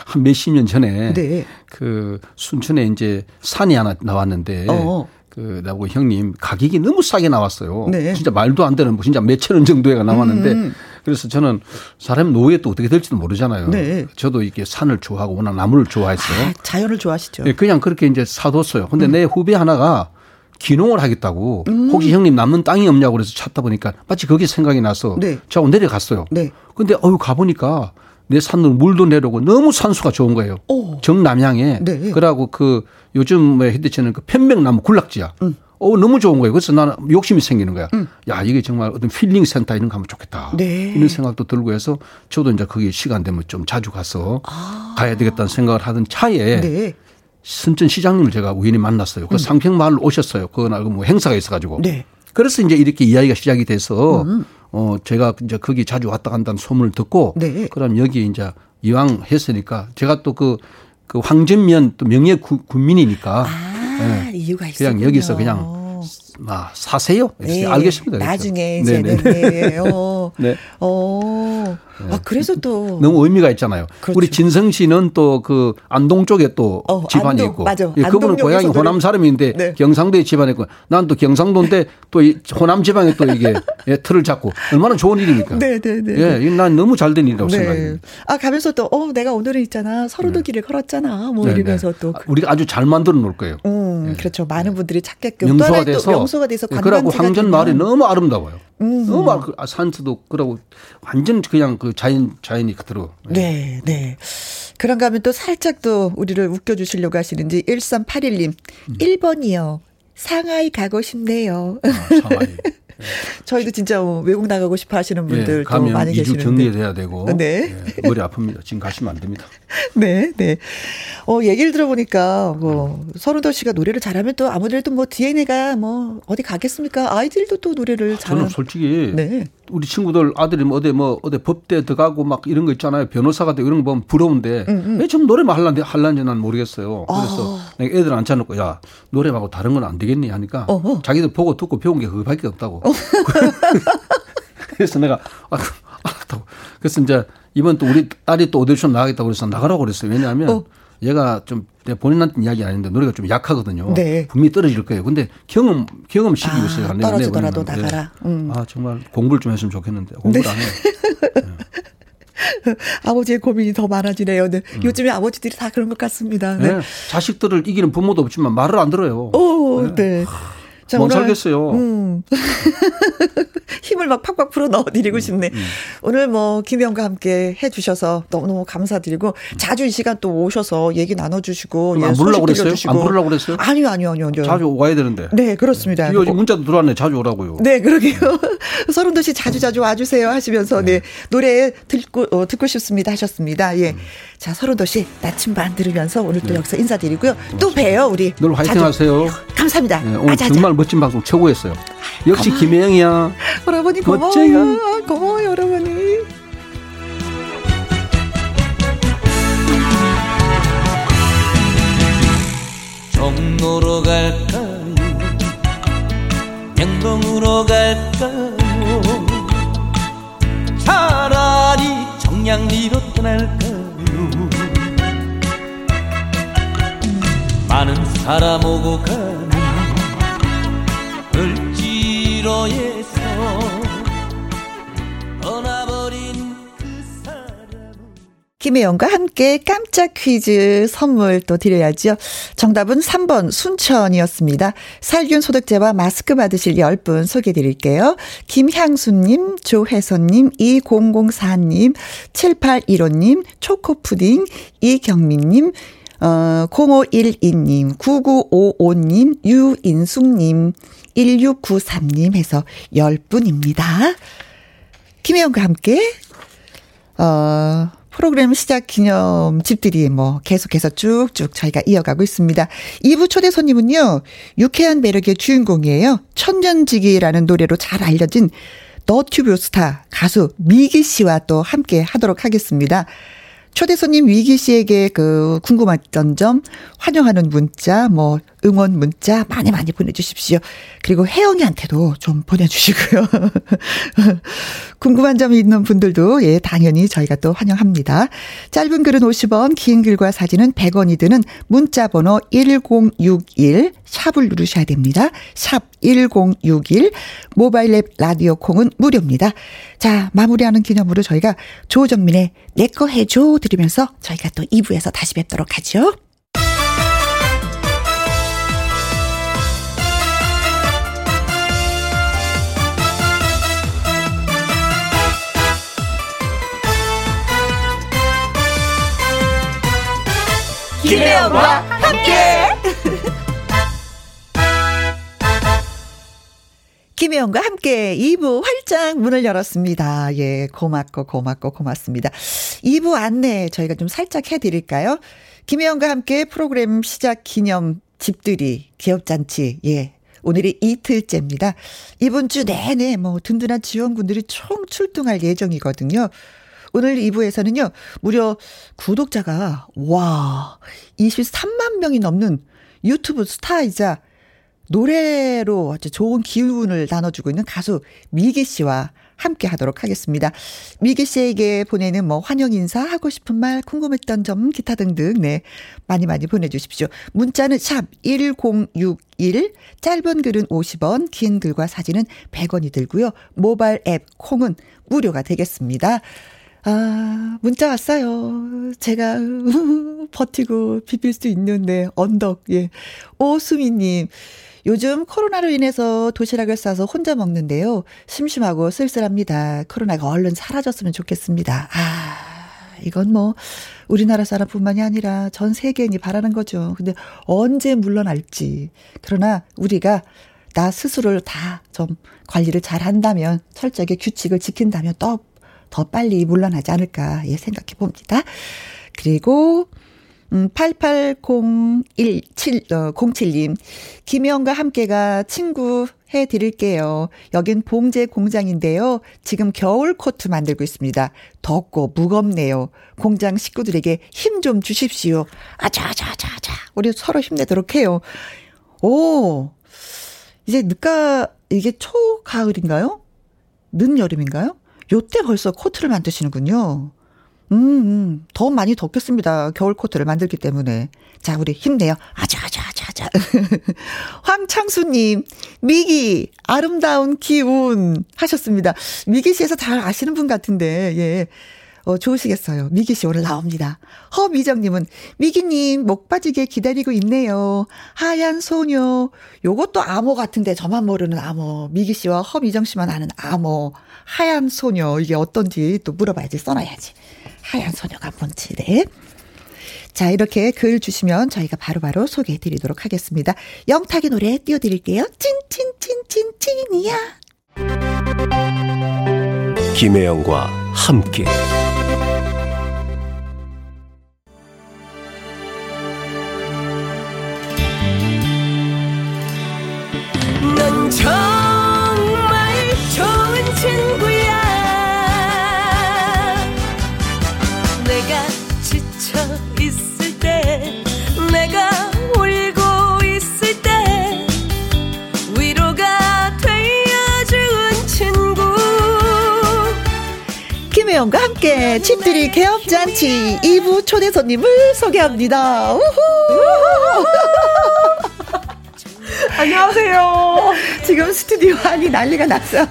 한 몇십 년 전에 네. 그 순천에 이제 산이 하나 나왔는데 어. 그 나보고 형님 가격이 너무 싸게 나왔어요. 네. 진짜 말도 안 되는 뭐 진짜 몇 천 원 정도가 나왔는데 음. 그래서 저는 사람 노후에 또 어떻게 될지도 모르잖아요. 네. 저도 이렇게 산을 좋아하고 워낙 나무를 좋아해서. 아, 자연을 좋아하시죠. 네, 그냥 그렇게 이제 사뒀어요. 근데 음. 내 후배 하나가 기농을 하겠다고 음. 혹시 형님 남는 땅이 없냐고 그래서 찾다 보니까 마치 그게 생각이 나서 네. 저 내려갔어요. 네. 근데 어유 가보니까 내 산으로 물도 내려오고 너무 산수가 좋은 거예요. 오. 정남향에. 네. 그러고 그 요즘에 히트치는 그 편백나무 군락지야. 음. 어 너무 좋은 거예요. 그래서 나는 욕심이 생기는 거야. 음. 야 이게 정말 어떤 필링 센터 이런 거 하면 좋겠다. 네. 이런 생각도 들고 해서 저도 이제 거기 시간 되면 좀 자주 가서 아. 가야 되겠다는 생각을 하던 차에 네. 순천 시장님을 제가 우연히 만났어요. 그 음. 상평마을로 오셨어요. 그날 뭐 행사가 있어가지고. 네. 그래서 이제 이렇게 이야기가 시작이 돼서 음. 어 제가 이제 거기 자주 왔다 간다는 소문을 듣고. 네. 그럼 여기 이제 이왕 했으니까 제가 또 그 그 황진면 또 명예 구, 군민이니까. 아. 네. 이유가 있어요. 그냥 여기서 그냥 막 사세요. 네. 알겠습니다. 그렇죠? 나중에 이제 네. 네. 어. 네. 어. 네. 아 그래서 또 너무 의미가 있잖아요. 그렇죠. 우리 진성 씨는 또 그 안동 쪽에 또 어, 집안이 안동, 있고, 맞아. 예, 그분은 고향이 노래... 호남 사람인데 네. 경상도에 집안이 있고, 난 또 경상도인데 또 이 호남 지방에 또 이게 예, 틀을 잡고 얼마나 좋은 일입니까? 네네네. 네, 네. 예, 난 너무 잘된 일이라고 네. 생각해요. 아 가면서 또 어 내가 오늘은 있잖아 서로도 네. 길을 걸었잖아 뭐 네, 이러면서 네. 또 그... 우리가 아주 잘 만들어 놓을 거예요. 음 예. 그렇죠. 많은 분들이 찾게끔 명소가 돼서 명소가 돼서 예, 그러고 황전 마을이 너무 아름다워요. 음. 너무 그 산수도 그러고 완전 그냥 그 자연 자연이 그대로. 네, 네. 그런가 하면 또 살짝 또 우리를 웃겨주시려고 하시는지 일삼팔일 님 음. 일 번이요. 상하이 가고 싶네요. 아, 상하이. 네. 저희도 진짜 외국 나가고 싶어 하시는 분들 네, 가면 많이 계시는데. 이 주 격리돼야 되고. 네. 네. 머리 아픕니다. 지금 가시면 안 됩니다. 네, 네. 어, 얘기를 들어보니까 뭐 음. 설운도 씨가 노래를 잘하면 또 아무래도 뭐 디엔에이가 뭐 어디 가겠습니까? 아이들도 또 노래를 아, 잘. 저는 솔직히 네. 우리 친구들 아들이 뭐 어디 뭐 어디 법대 들어가고 막 이런 거 있잖아요. 변호사가 되고 이런 거 보면 부러운데 음, 음. 왜 지금 노래만 하려는데 하려는지 난 모르겠어요. 그래서 아. 내가 애들 앉혀놓고 야 노래 말고 다른 건 안 되겠니 하니까 어허. 자기들 보고 듣고 배운 게 그거밖에 없다고. 그래서 내가 알았다고. 그래서 이제 이번 또 우리 딸이 또 오디션 나가겠다고 그래서 나가라고 그랬어요. 왜냐하면 어. 얘가 좀 본인한테 이야기 아닌데 노래가 좀 약하거든요. 네. 분명히 떨어질 거예요. 근데 경험, 경험식이 아, 있어요. 떨어지더라도 네, 나가라. 음. 아, 정말 공부를 좀 했으면 좋겠는데. 공부를 네. 안 해요. 네. 아버지의 고민이 더 많아지네요. 네. 음. 요즘에 아버지들이 다 그런 것 같습니다. 네. 네. 자식들을 이기는 부모도 없지만 말을 안 들어요. 오, 네. 네. 자, 못 살겠어요. 음. 힘을 막 팍팍 풀어 넣어드리고 싶네. 음, 음. 오늘 뭐 김혜영과 함께 해주셔서 너무너무 감사드리고 음. 자주 이 시간 또 오셔서 얘기 나눠주시고 예, 안 부르려고 그랬어요? 안 부르려고 그랬어요? 아니요, 아니요, 아니요. 자주 와야 되는데. 네, 그렇습니다. 네. 요즘 문자도 들어왔네. 자주 오라고요. 네, 그러게요. 설운도 씨 자주 자주 와주세요 하시면서 네. 네. 노래 듣고 어, 듣고 싶습니다 하셨습니다. 예, 음. 자 설운도 씨 나침반 들으면서 오늘 또 네. 여기서 인사드리고요. 고맙습니다. 또 봬요 우리. 늘 화이팅하세요. 감사합니다. 네, 오늘 아자, 정말 아자. 멋진 방송 최고였어요. 역시 고마워요. 김혜영이야. 여러분이 고마워요. 고마워요 여러분이. 종로로 갈까요 양동으로 갈까요 차라리 정량리로 떠날까요 많은 사람 오고 가는 을지로에서 떠나버린 그 사람. 김혜영과 함께 깜짝 퀴즈 선물 또 드려야죠. 정답은 삼 번 순천이었습니다. 살균 소독제와 마스크 받으실 십 분 소개해드릴게요. 김향수님, 조혜선님, 이공공사 님, 칠팔일오 님, 초코푸딩, 이경민님, 어, 공오일이 님, 구구오오 님, 유인숙님, 일육구삼 님 해서 십 분입니다. 김혜영과 함께, 어, 프로그램 시작 기념 집들이 뭐 계속해서 쭉쭉 저희가 이어가고 있습니다. 이 부 초대 손님은요, 유쾌한 매력의 주인공이에요. 천년지기라는 노래로 잘 알려진 너튜브 스타 가수 미기 씨와 또 함께 하도록 하겠습니다. 초대 손님 위기 씨에게 그 궁금했던 점, 환영하는 문자, 뭐 응원 문자 많이 많이 보내주십시오. 그리고 혜영이한테도 좀 보내주시고요. 궁금한 점이 있는 분들도 예 당연히 저희가 또 환영합니다. 짧은 글은 오십 원, 긴 글과 사진은 백 원이 드는 문자번호 일공육일 샵을 누르셔야 됩니다. 샵 일공육일, 모바일 앱 라디오 콩은 무료입니다. 자, 마무리하는 기념으로 저희가 조정민의 내 거 해줘 드리면서 저희가 또 이 부에서 다시 뵙도록 하죠. 김혜영과 함께 김혜영과 함께 이 부 활짝 문을 열었습니다. 예, 고맙고 고맙고 고맙습니다. 이 부 안내 저희가 좀 살짝 해드릴까요? 김혜영과 함께 프로그램 시작 기념 집들이 기업잔치 예. 오늘이 이틀째입니다. 이번 주 내내 뭐 든든한 지원군들이 총 출동할 예정이거든요. 오늘 이 부에서는요, 무려 구독자가, 와, 이십삼만 명이 넘는 유튜브 스타이자 노래로 아주 좋은 기운을 나눠주고 있는 가수 미기 씨와 함께 하도록 하겠습니다. 미기 씨에게 보내는 뭐 환영 인사, 하고 싶은 말, 궁금했던 점, 기타 등등, 네. 많이 많이 보내주십시오. 문자는 샵 일공육일, 짧은 글은 오십 원, 긴 글과 사진은 백 원이 들고요. 모바일 앱 콩은 무료가 되겠습니다. 아, 문자 왔어요. 제가 버티고 비빌 수 있는데 언덕. 예. 오수미님, 요즘 코로나로 인해서 도시락을 싸서 혼자 먹는데요. 심심하고 쓸쓸합니다. 코로나가 얼른 사라졌으면 좋겠습니다. 아, 이건 뭐 우리나라 사람뿐만이 아니라 전 세계인이 바라는 거죠. 근데 언제 물러날지. 그러나 우리가 나 스스로를 다 좀 관리를 잘 한다면, 철저하게 규칙을 지킨다면 또 더 빨리 물러나지 않을까 예, 생각해 봅니다. 그리고 음, 팔팔공일칠 어, 공칠님, 김혜영과 함께가 친구 해드릴게요. 여긴 봉제 공장인데요. 지금 겨울 코트 만들고 있습니다. 덥고 무겁네요. 공장 식구들에게 힘 좀 주십시오. 아자자자자, 우리 서로 힘내도록 해요. 오, 이제 늦가 이게 초가을인가요? 늦여름인가요? 요때 벌써 코트를 만드시는군요. 음, 음, 더 많이 덥겠습니다. 겨울 코트를 만들기 때문에. 자, 우리 힘내요. 아자아자아자아자. 황창수님, 미기, 아름다운 기운 하셨습니다. 미기 씨에서 잘 아시는 분 같은데, 예. 어, 좋으시겠어요. 미기 씨 오늘 나옵니다. 허미정님은, 미기님, 목 빠지게 기다리고 있네요. 하얀 소녀. 요것도 암호 같은데, 저만 모르는 암호. 미기 씨와 허미정 씨만 아는 암호. 하얀 소녀. 이게 어떤지 또 물어봐야지, 써놔야지. 하얀 소녀가 뭔지, 네. 자, 이렇게 글 주시면 저희가 바로바로 소개해 드리도록 하겠습니다. 영탁의 노래 띄워드릴게요. 찐찐찐찐찐이야. 김혜영과 함께. 넌 정말 좋은 친구야. 내가 지쳐 있을 때, 내가 울고 있을 때 위로가 되어준 친구. 김혜영과 함께 집들이 개업잔치 이 부 초대 손님을 소개합니다. 우후. 우후. 안녕하세요. 지금 스튜디오 안이 난리가 났어요.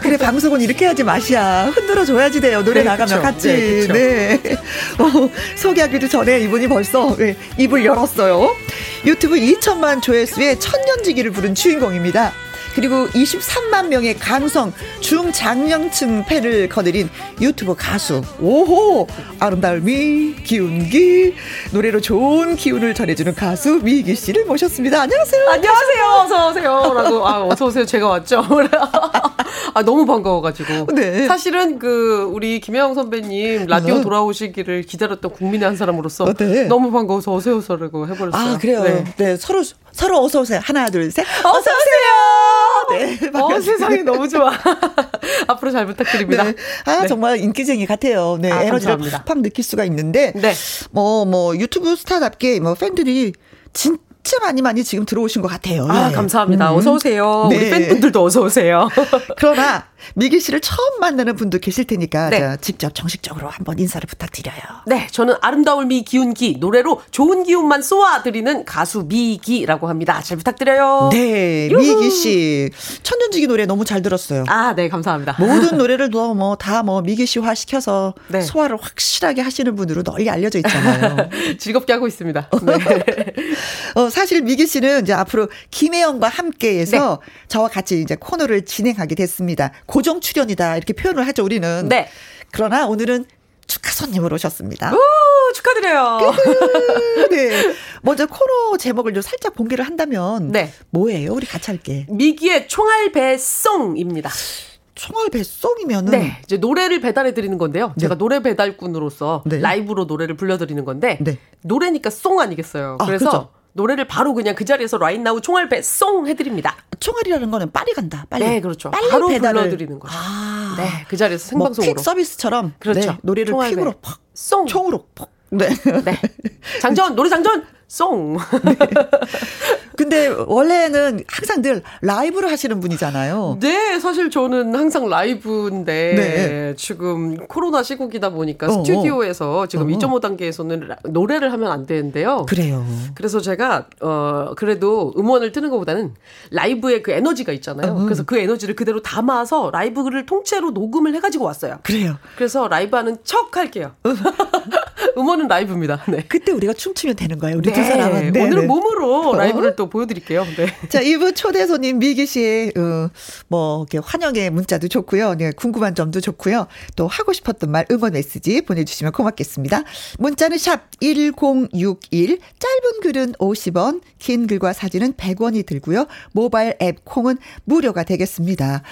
그래, 방송은 이렇게 하지 마시야. 흔들어줘야지 돼요. 노래 네, 나가면 그쵸. 같이. 네. 네. 어, 소개하기도 전에 이분이 벌써 네, 입을 열었어요. 유튜브 이천만 조회수의 천년지기를 부른 주인공입니다. 그리고 이십삼만 명의 감성 중장년층 팬을 거느린 유튜브 가수. 오호, 아름다움이 기운기, 노래로 좋은 기운을 전해주는 가수 미기 씨를 모셨습니다. 안녕하세요. 안녕하세요. 어서 오세요. 라고. 아, 어서 오세요. 제가 왔죠. 아, 너무 반가워가지고. 네. 사실은 그 우리 김혜영 선배님 라디오 네. 돌아오시기를 기다렸던 국민의 한 사람으로서 네. 너무 반가워서 어서 오세요라고 해버렸어요. 아, 그래요. 네. 네, 서로 서로 어서 오세요. 하나, 둘, 셋. 어서, 어서 오세요. 오세요. 네, 어, 세상이 너무 좋아. 앞으로 잘 부탁드립니다. 네. 아, 네. 정말 인기쟁이 같아요. 네, 아, 에너지를 팍팍 느낄 수가 있는데, 뭐, 뭐, 네. 뭐, 유튜브 스타답게 뭐 팬들이 진짜 진짜 많이 많이 지금 들어오신 것 같아요. 아, 네. 감사합니다. 음. 어서 오세요. 네. 우리 팬분들도 어서 오세요. 그러나 미기 씨를 처음 만나는 분도 계실 테니까 네. 자, 직접 정식적으로 한번 인사를 부탁드려요. 네, 저는 아름다울 미 기운기 노래로 좋은 기운만 쏘아드리는 가수 미기라고 합니다. 잘 부탁드려요. 네, 유후. 미기 씨 천년지기 노래 너무 잘 들었어요. 아, 네, 감사합니다. 모든 노래를 뭐 다 뭐 미기 씨화 시켜서 네. 소화를 확실하게 하시는 분으로 널리 알려져 있잖아요. 즐겁게 하고 있습니다. 네. 어, 사실 미기 씨는 이제 앞으로 김혜영과 함께해서 네. 저와 같이 이제 코너를 진행하게 됐습니다. 고정 출연이다 이렇게 표현을 하죠 우리는. 네. 그러나 오늘은 축하 손님으로 오셨습니다. 오, 축하드려요. 네. 먼저 코너 제목을 좀 살짝 공개를 한다면 네. 뭐예요? 우리 같이 할게. 미기의 총알 배송입니다. 총알 배송이면은 네, 이제 노래를 배달해 드리는 건데요. 네. 제가 노래 배달꾼으로서 네. 라이브로 노래를 불러드리는 건데 네. 노래니까 송 아니겠어요. 아, 그래서 그렇죠. 노래를 바로 그냥 그 자리에서 라인나우 총알 배송 해드립니다. 총알이라는 거는 빨리 간다. 빨리. 네, 그렇죠. 빨리 바로 배달을... 불러드리는 거죠. 아, 네, 그 자리에서 생방송으로. 뭐 퀵 서비스처럼 그렇죠. 네, 노래를 퀵으로 팍, 송, 총으로 팍. 네, 네. 장전 노래 장전 송. 네. 근데 원래는 항상 늘 라이브로 하시는 분이잖아요. 네, 사실 저는 항상 라이브인데 네. 지금 코로나 시국이다 보니까 어어. 스튜디오에서 지금 어어. 이점오 단계에서는 노래를 하면 안 되는데요. 그래요. 그래서 제가 어 그래도 음원을 트는 것보다는 라이브의 그 에너지가 있잖아요. 어어. 그래서 그 에너지를 그대로 담아서 라이브를 통째로 녹음을 해가지고 왔어요. 그래요. 그래서 라이브하는 척 할게요. 음원은 라이브입니다. 네. 그때 우리가 춤추면 되는 거예요. 우리 네. 두 사람은. 네, 오늘 네. 몸으로 라이브를 또 보여드릴게요. 네. 자, 이분 초대 손님 미기 씨의 어, 뭐 이렇게 환영의 문자도 좋고요. 네, 궁금한 점도 좋고요. 또 하고 싶었던 말 응원 메시지 보내주시면 고맙겠습니다. 문자는 샵 일공육일, 짧은 글은 오십 원, 긴 글과 사진은 백 원이 들고요. 모바일 앱 콩은 무료가 되겠습니다.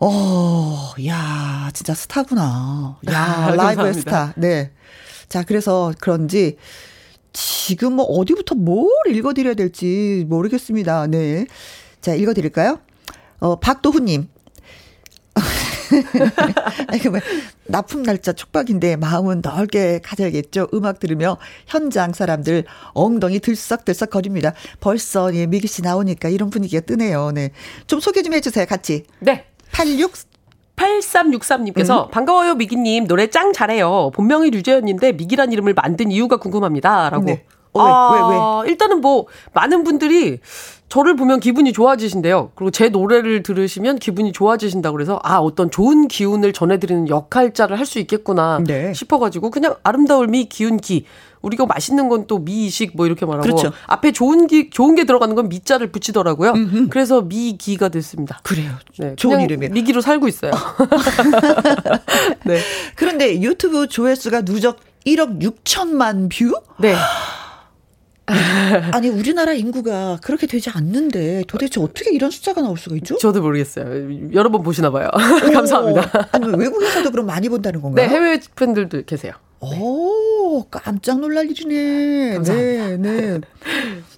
어, 야, 진짜 스타구나. 야, 라이브의 스타. 네. 자, 그래서 그런지 지금 뭐 어디부터 뭘 읽어드려야 될지 모르겠습니다. 네. 자, 읽어드릴까요? 어, 박도훈님. 납품 날짜 촉박인데 마음은 넓게 가져야겠죠. 음악 들으며 현장 사람들 엉덩이 들썩들썩 거립니다. 벌써 예, 미기 씨 나오니까 이런 분위기가 뜨네요. 네. 좀 소개 좀 해주세요, 같이. 네. 팔육 팔삼육삼 님께서 음. 반가워요 미기님 노래 짱 잘해요. 본명이 류재현인데 미기란 이름을 만든 이유가 궁금합니다라고. 네. 어, 아, 왜, 왜, 왜? 일단은 뭐 많은 분들이 저를 보면 기분이 좋아지신대요. 그리고 제 노래를 들으시면 기분이 좋아지신다고 그래서 아 어떤 좋은 기운을 전해드리는 역할자를 할 수 있겠구나 네. 싶어가지고 그냥 아름다울 미 기운기 우리가 맛있는 건 또 미식 뭐 이렇게 말하고 그렇죠. 앞에 좋은 기 좋은 게 들어가는 건 미자를 붙이더라고요. 음흠. 그래서 미기가 됐습니다. 그래요. 네, 좋은 이름이에요. 미기로 살고 있어요. 네. 그런데 유튜브 조회수가 누적 일억 육천만 뷰? 네. 아니 우리나라 인구가 그렇게 되지 않는데 도대체 어떻게 이런 숫자가 나올 수가 있죠? 저도 모르겠어요. 여러 번 보시나 봐요. 감사합니다. 아니 외국에서도 그럼 많이 본다는 건가요? 네, 해외 팬들도 계세요. 네. 오, 깜짝 놀랄 일이네. 감사합니다. 네, 네.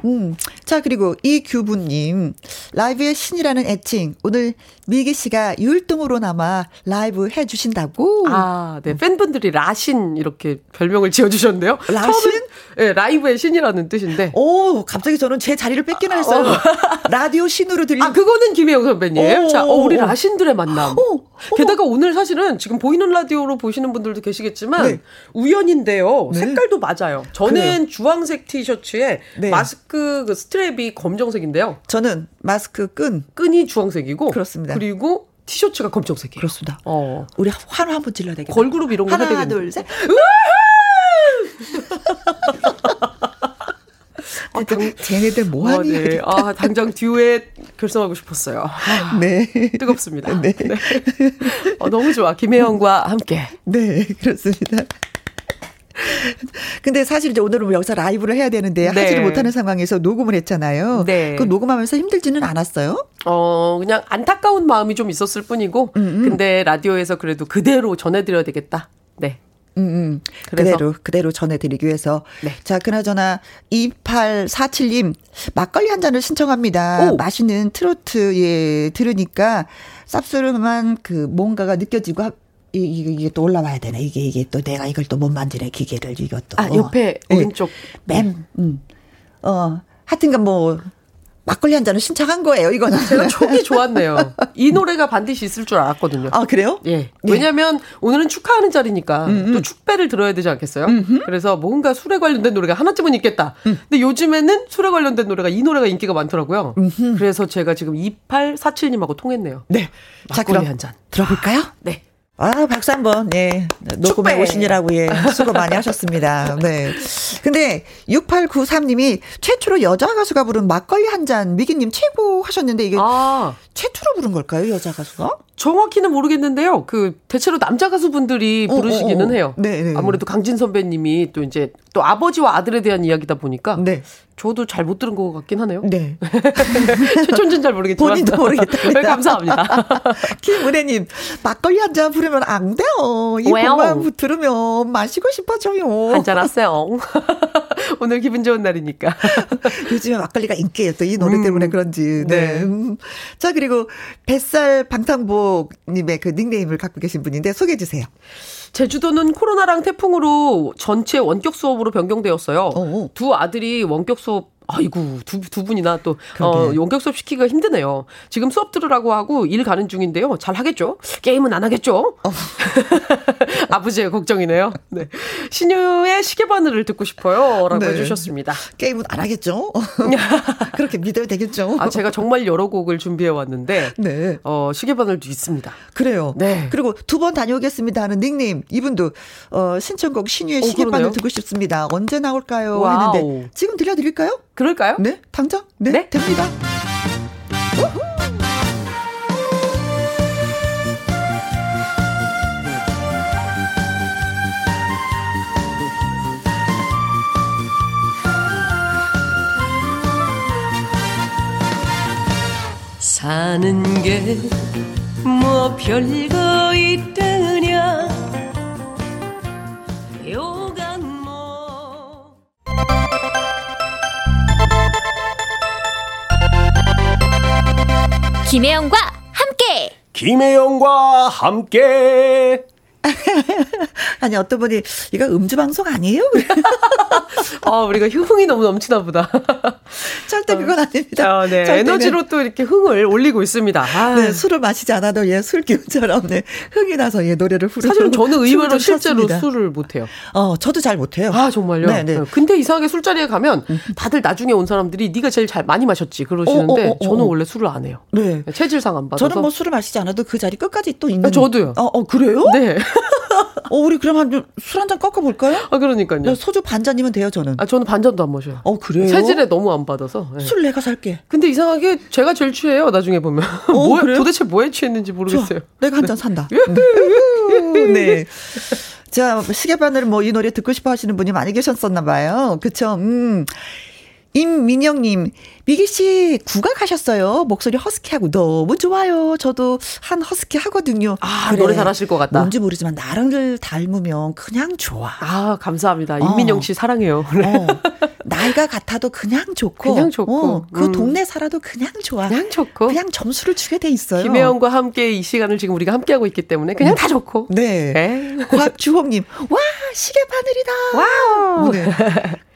음, 자 그리고 이규부님 라이브의 신이라는 애칭 오늘 미기 씨가 율동으로 남아 라이브 해주신다고. 아, 네 팬분들이 라신 이렇게 별명을 지어주셨는데요. 라신? 네, 라이브의 신이라는 뜻인데. 오, 갑자기 저는 제 자리를 뺏기나 했어요. 어. 라디오 신으로 들리. 아, 그거는 김혜영 선배님. 오. 자, 어, 우리 라신들의 만남. 오. 게다가 오늘 사실은 지금 보이는 라디오로 보시는 분들도 계시겠지만. 네. 우연인데요. 네. 색깔도 맞아요. 저는 그래요. 주황색 티셔츠에 네. 마스크 그 스트랩이 검정색인데요. 저는 마스크 끈. 끈이 주황색이고. 그렇습니다. 그리고 티셔츠가 검정색이에요. 그렇습니다. 어. 우리 환호 한번 질러야 되겠다. 걸그룹 이런 거 하나, 해야 되겠네. 하나, 둘, 셋. 아, 당, 쟤네들 뭐하니? 어, 네. 아, 당장 듀엣 결성하고 싶었어요. 아, 네. 뜨겁습니다. 네. 네. 어, 너무 좋아. 김혜영과 함께. 네, 그렇습니다. 근데 사실 이제 오늘은 여기서 라이브를 해야 되는데 네. 하지를 못하는 상황에서 녹음을 했잖아요. 네. 그 녹음하면서 힘들지는 않았어요? 어, 그냥 안타까운 마음이 좀 있었을 뿐이고, 음음. 근데 라디오에서 그래도 그대로 전해드려야 되겠다. 네. 음, 그대로, 그대로 전해드리기 위해서. 네. 자, 그나저나, 이팔사칠 님, 막걸리 한 잔을 신청합니다. 오. 맛있는 트로트, 예, 들으니까, 쌉스름한 그 뭔가가 느껴지고, 하, 이, 이, 이게 또 올라와야 되네. 이게, 이게 또 내가 이걸 또 못 만지네, 기계를, 이것도. 아, 옆에, 어. 오른쪽. 맴, 음. 어. 하여튼간 뭐 막걸리 한 잔을 신청한 거예요, 이거는. 제가 촉이 좋았네요. 이 노래가 반드시 있을 줄 알았거든요. 아, 그래요? 예. 왜냐면 네. 오늘은 축하하는 자리니까 음음. 또 축배를 들어야 되지 않겠어요? 음흠. 그래서 뭔가 술에 관련된 노래가 하나쯤은 있겠다. 음. 근데 요즘에는 술에 관련된 노래가 이 노래가 인기가 많더라고요. 음흠. 그래서 제가 지금 이팔사칠님하고 통했네요. 네. 막걸리 자, 그럼 한 잔. 들어볼까요? 네. 아, 박수 한 번, 예. 녹음에 오시느라고, 예. 수고 많이 하셨습니다. 네. 근데, 육팔구삼님이 최초로 여자 가수가 부른 막걸리 한 잔, 미기님 최고 하셨는데, 이게 아. 최초로 부른 걸까요, 여자 가수가? 정확히는 모르겠는데요. 그, 대체로 남자 가수분들이 부르시기는 어, 어, 어. 해요. 네, 네. 아무래도 강진 선배님이 또 이제, 또 아버지와 아들에 대한 이야기다 보니까. 네. 저도 잘 못 들은 것 같긴 하네요. 네. 최초인지는 잘 모르겠지만. 본인도 모르겠답니다. 감사합니다. 김은혜님, 막걸리 한 잔 부르면 안 돼요. 이 곡만 들으면 마시고 싶어져요. 한잔 하세요. 오늘 기분 좋은 날이니까. 요즘에 막걸리가 인기예요. 또 이 노래 음. 때문에 그런지. 네. 네. 자, 그리고 뱃살 방탄복님의 그 닉네임을 갖고 계신 분인데 소개해 주세요. 제주도는 코로나랑 태풍으로 전체 원격 수업으로 변경되었어요. 오오. 두 아들이 원격 수업, 아이고, 두, 두 분이나 또, 어, 원격 수업 시키기가 힘드네요. 지금 수업 들으라고 하고 일 가는 중인데요. 잘 하겠죠? 게임은 안 하겠죠? 어. 아버지의 걱정이네요. 네. 신유의 시계바늘을 듣고 싶어요. 라고 네. 해주셨습니다. 게임은 안 하겠죠? 그렇게 믿어야 되겠죠? 아, 제가 정말 여러 곡을 준비해 왔는데, 네. 어, 시계바늘도 있습니다. 그래요. 네. 그리고 두 번 다녀오겠습니다 하는 닉네임, 이분도, 어, 신청곡 신유의 오, 시계바늘 그러네요. 듣고 싶습니다. 언제 나올까요? 와우. 했는데, 지금 들려드릴까요? 그럴까요? 네, 당장? 네, 네? 됩니다. 우후. 사는 게 뭐 별거 있더냐 요간 뭐 김혜영과 함께 김혜영과 함께 아니 어떤 분이 이거 음주방송 아니에요? 아, 우리가 흥이 너무 넘치나 보다. 절대 그건 아닙니다. 아, 네. 에너지로 또 이렇게 흥을 올리고 있습니다. 아. 네, 술을 마시지 않아도 예, 술기운처럼 네, 흥이 나서 예, 노래를 부르고 사실은 저는 의외로 실제로 쳤습니다. 술을 못해요. 어, 저도 잘 못해요. 아 정말요? 네, 네. 근데 이상하게 술자리에 가면 다들 나중에 온 사람들이 네가 제일 잘 많이 마셨지 그러시는데 어, 어, 어, 어, 저는 어. 원래 술을 안 해요. 네. 체질상 안 받아서. 저는 뭐 술을 마시지 않아도 그 자리 끝까지 또 있는. 아, 저도요. 어, 어 그래요? 네. 어, 우리 그럼 한 술 한 잔 꺾어볼까요? 아, 그러니까요. 소주 반 잔이면 돼요, 저는. 아, 저는 반 잔도 안 마셔요. 어, 그래요? 체질에 너무 안 받아서. 네. 술 내가 살게. 근데 이상하게 제가 제일 취해요, 나중에 보면. 어, 뭐, 그래요? 도대체 뭐에 취했는지 모르겠어요. 저, 내가 한 잔 네. 산다. 네. 자, 시계바늘 뭐 이 노래 듣고 싶어 하시는 분이 많이 계셨었나 봐요. 그쵸? 음. 임민영님, 미기씨 국악하셨어요. 목소리 허스키하고 너무 좋아요. 저도 한 허스키 하거든요. 아, 그래. 노래 잘하실 것 같다. 뭔지 모르지만 나를 닮으면 그냥 좋아. 아, 감사합니다. 임민영씨 어. 사랑해요. 어. 나이가 같아도 그냥 좋고 그냥 좋고 어. 그 음. 동네 살아도 그냥 좋아. 그냥 좋고 그냥 점수를 주게 돼 있어요. 김혜영과 함께 이 시간을 지금 우리가 함께하고 있기 때문에 그냥 음. 다 좋고. 네. 고학주홍님, 와 시계바늘이다. 와우. 네.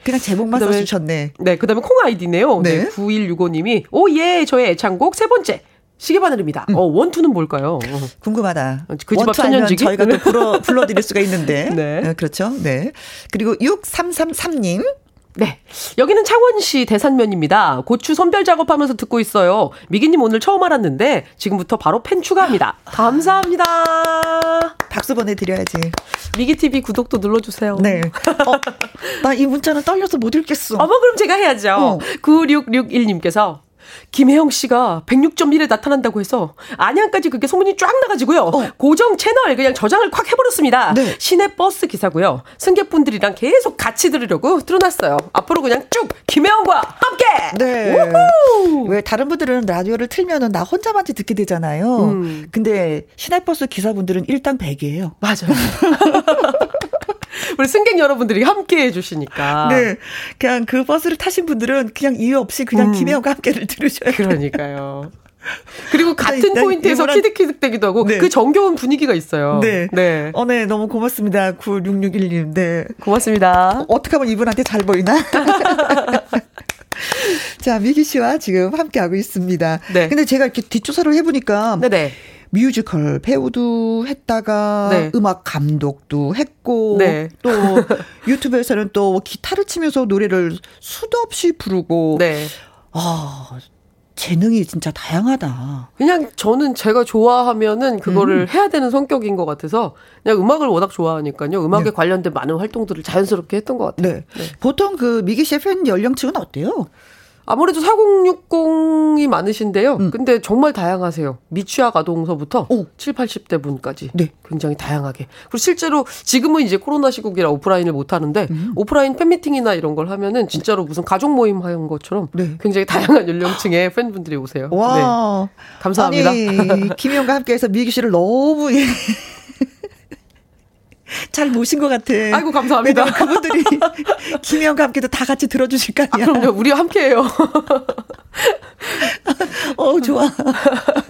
그냥 제목만 그다음에, 써주셨네. 네, 그 다음에 콩 아이디네요. 네. 네, 구일육오님이 오, 예, 저의 애창곡 세 번째 시계바늘입니다. 음. 어, 원투는 뭘까요? 궁금하다. 그 집 앞 천년지기? 저희가 또 불러, 불러드릴 수가 있는데. 네. 네, 그렇죠. 네. 그리고 육삼삼삼님. 네, 여기는 창원시 대산면입니다. 고추 선별 작업하면서 듣고 있어요. 미기님 오늘 처음 알았는데 지금부터 바로 팬 추가합니다. 감사합니다. 박수 보내드려야지. 미기티비 구독도 눌러주세요. 네. 어, 나 이 문자는 떨려서 못 읽겠어. 어머, 그럼 제가 해야죠. 어. 구육육일님께서 김혜영 씨가 백육 점 일에 나타난다고 해서 안양까지 그게 소문이 쫙 나가지고요. 어. 고정 채널 그냥 저장을 콱 해버렸습니다. 네. 시내 버스 기사고요. 승객분들이랑 계속 같이 들으려고 틀어놨어요. 앞으로 그냥 쭉 김혜영과 함께. 네. 우후. 왜 다른 분들은 라디오를 틀면은 나 혼자만지 듣게 되잖아요. 음. 근데 시내 버스 기사분들은 일당 백이에요. 맞아요. 우리 승객 여러분들이 함께 해주시니까. 네. 그냥 그 버스를 타신 분들은 그냥 이유 없이 그냥 음. 김혜영과 함께를 들으셔야 돼요. 그러니까요. 그리고 같은 나, 포인트에서 이거랑... 키득키득대기도 하고 네. 그 정겨운 분위기가 있어요. 네. 네. 어, 네. 너무 고맙습니다. 구육육일님. 네. 고맙습니다. 어, 어떻게 하면 이분한테 잘 보이나? 자, 미기 씨와 지금 함께하고 있습니다. 네. 근데 제가 이렇게 뒷조사를 해보니까. 네네. 뮤지컬 배우도 했다가 네. 음악 감독도 했고 네. 또 유튜브에서는 또 기타를 치면서 노래를 수도 없이 부르고 네. 아 재능이 진짜 다양하다. 그냥 저는 제가 좋아하면은 그거를 음. 해야 되는 성격인 것 같아서 그냥 음악을 워낙 좋아하니까요. 음악에 네. 관련된 많은 활동들을 자연스럽게 했던 것 같아요. 네. 네. 보통 그 미기 씨의 팬 연령층은 어때요? 아무래도 사공육공이 많으신데요. 음. 근데 정말 다양하세요. 미취학 아동서부터 오. 칠십, 팔십 대 분까지 네. 굉장히 다양하게. 그리고 실제로 지금은 이제 코로나 시국이라 오프라인을 못 하는데 음. 오프라인 팬미팅이나 이런 걸 하면은 진짜로 무슨 가족 모임 하는 것처럼 네. 굉장히 다양한 연령층의 팬분들이 오세요. 와. 네. 감사합니다. 아니, 김희영과 함께해서 미기 씨를 너무... 잘 모신 것 같아. 아이고, 감사합니다. 그분들이 김혜영과 함께도 다 같이 들어주실 거 아니야. 아, 그럼요. 우리 함께해요. 어, 좋아.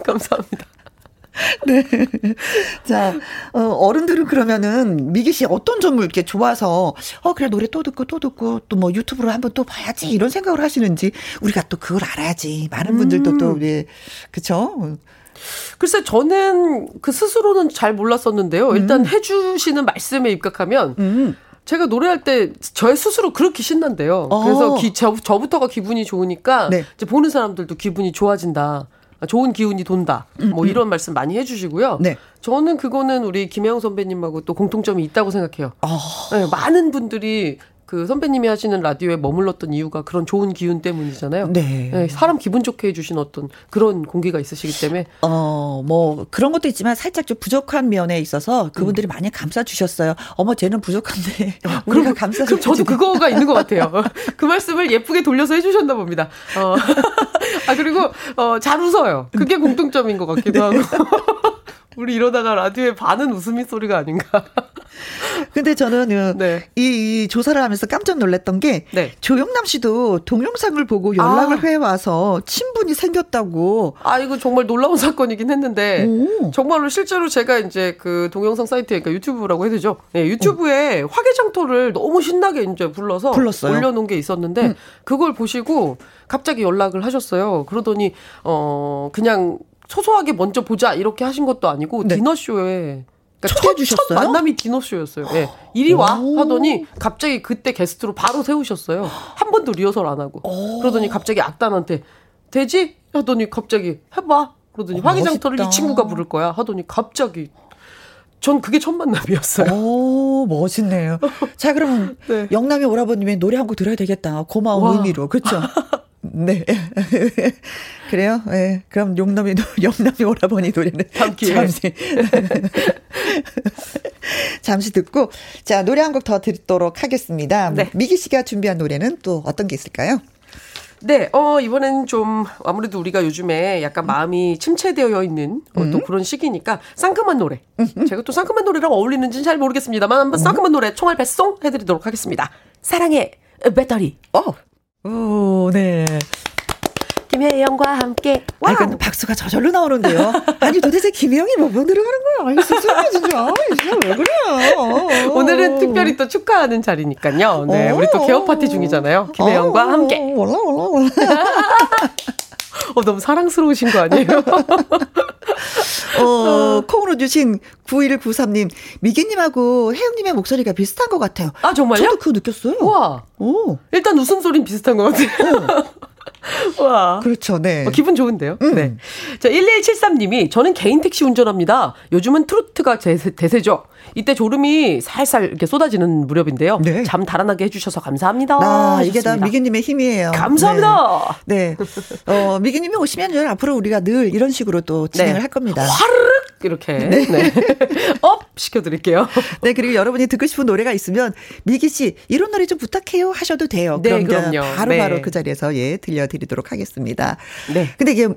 감사합니다. 네. 자, 어, 어른들은 그러면은 미기 씨 어떤 점을 이렇게 좋아서 어 그래 노래 또 듣고 또 듣고 또 뭐 유튜브로 한번 또 봐야지 이런 생각을 하시는지 우리가 또 그걸 알아야지. 많은 분들도 음. 또 우리 그쵸? 글쎄 저는 그 스스로는 잘 몰랐었는데요. 일단 음. 해주시는 말씀에 입각하면 음. 제가 노래할 때 저의 스스로 그렇게 신난대요. 어. 그래서 기, 저, 저부터가 기분이 좋으니까 네. 이제 보는 사람들도 기분이 좋아진다. 좋은 기운이 돈다. 음, 뭐 이런 음. 말씀 많이 해주시고요. 네. 저는 그거는 우리 김혜영 선배님하고 또 공통점이 있다고 생각해요. 어. 네, 많은 분들이 그 선배님이 하시는 라디오에 머물렀던 이유가 그런 좋은 기운 때문이잖아요. 네. 네, 사람 기분 좋게 해주신 어떤 그런 공기가 있으시기 때문에. 어, 뭐 그런 것도 있지만 살짝 좀 부족한 면에 있어서 그분들이 음. 많이 감싸주셨어요. 어머 쟤는 부족한데 아, 우리가 감싸. 그럼 저도 그거가 있는 것 같아요. 그 말씀을 예쁘게 돌려서 해주셨나 봅니다. 어. 아 그리고 어, 잘 웃어요. 그게 공통점인 것 같기도 네. 하고. 우리 이러다가 라디오에 반은 웃음소리가 아닌가. 근데 저는 네. 이, 이 조사를 하면서 깜짝 놀랐던 게 네. 조영남 씨도 동영상을 보고 연락을 아. 해와서 친분이 생겼다고. 아, 이거 정말 놀라운 사건이긴 했는데 오. 정말로 실제로 제가 이제 그 동영상 사이트에 그러니까 유튜브라고 해야 되죠. 네, 유튜브에 어. 화개장터를 너무 신나게 이제 불러서 불렀어요. 올려놓은 게 있었는데 음. 그걸 보시고 갑자기 연락을 하셨어요. 그러더니 어 그냥 소소하게 먼저 보자 이렇게 하신 것도 아니고 네. 디너쇼에 그러니까 첫, 첫 만남이 디너쇼였어요. 네. 이리 와 오. 하더니 갑자기 그때 게스트로 바로 세우셨어요. 한 번도 리허설 안 하고 오. 그러더니 갑자기 악단한테 되지? 하더니 갑자기 해봐 그러더니 화기장터를 이 친구가 부를 거야 하더니 갑자기 전 그게 첫 만남이었어요. 오, 멋있네요. 자 그럼 네. 영남이 오라버님의 노래 한 곡 들어야 되겠다. 고마운 와. 의미로 그렇죠? 네. 그래요? 예. 네. 그럼 용남이, 용남이 오라버니 노래는 잠시. 잠시 듣고, 자, 노래 한 곡 더 듣도록 하겠습니다. 네. 미기 씨가 준비한 노래는 또 어떤 게 있을까요? 네, 어, 이번엔 좀 아무래도 우리가 요즘에 약간 마음이 침체되어 있는 어, 또 그런 시기니까 상큼한 노래. 제가 또 상큼한 노래랑 어울리는지는 잘 모르겠습니다만 한번 상큼한 노래 총알 배송 해드리도록 하겠습니다. 사랑해, 배터리. 어. 오, 네. 김혜영과 함께. 와, 근데 박수가 저절로 나오는데요. 아니 도대체 김혜영이 뭐 분으로 하는 거야? 아니 진짜 진짜 왜 그래요? 오늘은 특별히 또 축하하는 자리니까요. 네, 우리 또 개업 파티 중이잖아요. 김혜영과 함께. 몰라 몰라 몰라. 어, 너무 사랑스러우신 거 아니에요? 어, 콩으로 주신 구일구삼 님. 미기님하고 혜영님의 목소리가 비슷한 것 같아요. 아, 정말요? 저도 그거 느꼈어요. 우와. 오. 일단 웃음소리는 비슷한 것 같아요. 와. 그렇죠, 네. 어, 기분 좋은데요? 음. 네. 자, 일일칠삼 님이 저는 개인 택시 운전합니다. 요즘은 트로트가 대세, 대세죠. 이때 졸음이 살살 이렇게 쏟아지는 무렵인데요. 네. 잠 달아나게 해주셔서 감사합니다. 아, 이게 다 미기님의 힘이에요. 감사합니다. 네. 네. 어, 미기님이 오시면 앞으로 우리가 늘 이런 식으로 또 진행을 네. 할 겁니다. 화르륵! 이렇게. 네. 네. 업! 시켜드릴게요. 네. 그리고 여러분이 듣고 싶은 노래가 있으면 미기씨, 이런 노래 좀 부탁해요 하셔도 돼요. 네. 그럼 그럼요. 바로바로 네. 바로 그 자리에서 예, 들려드리도록 하겠습니다. 네. 근데 이게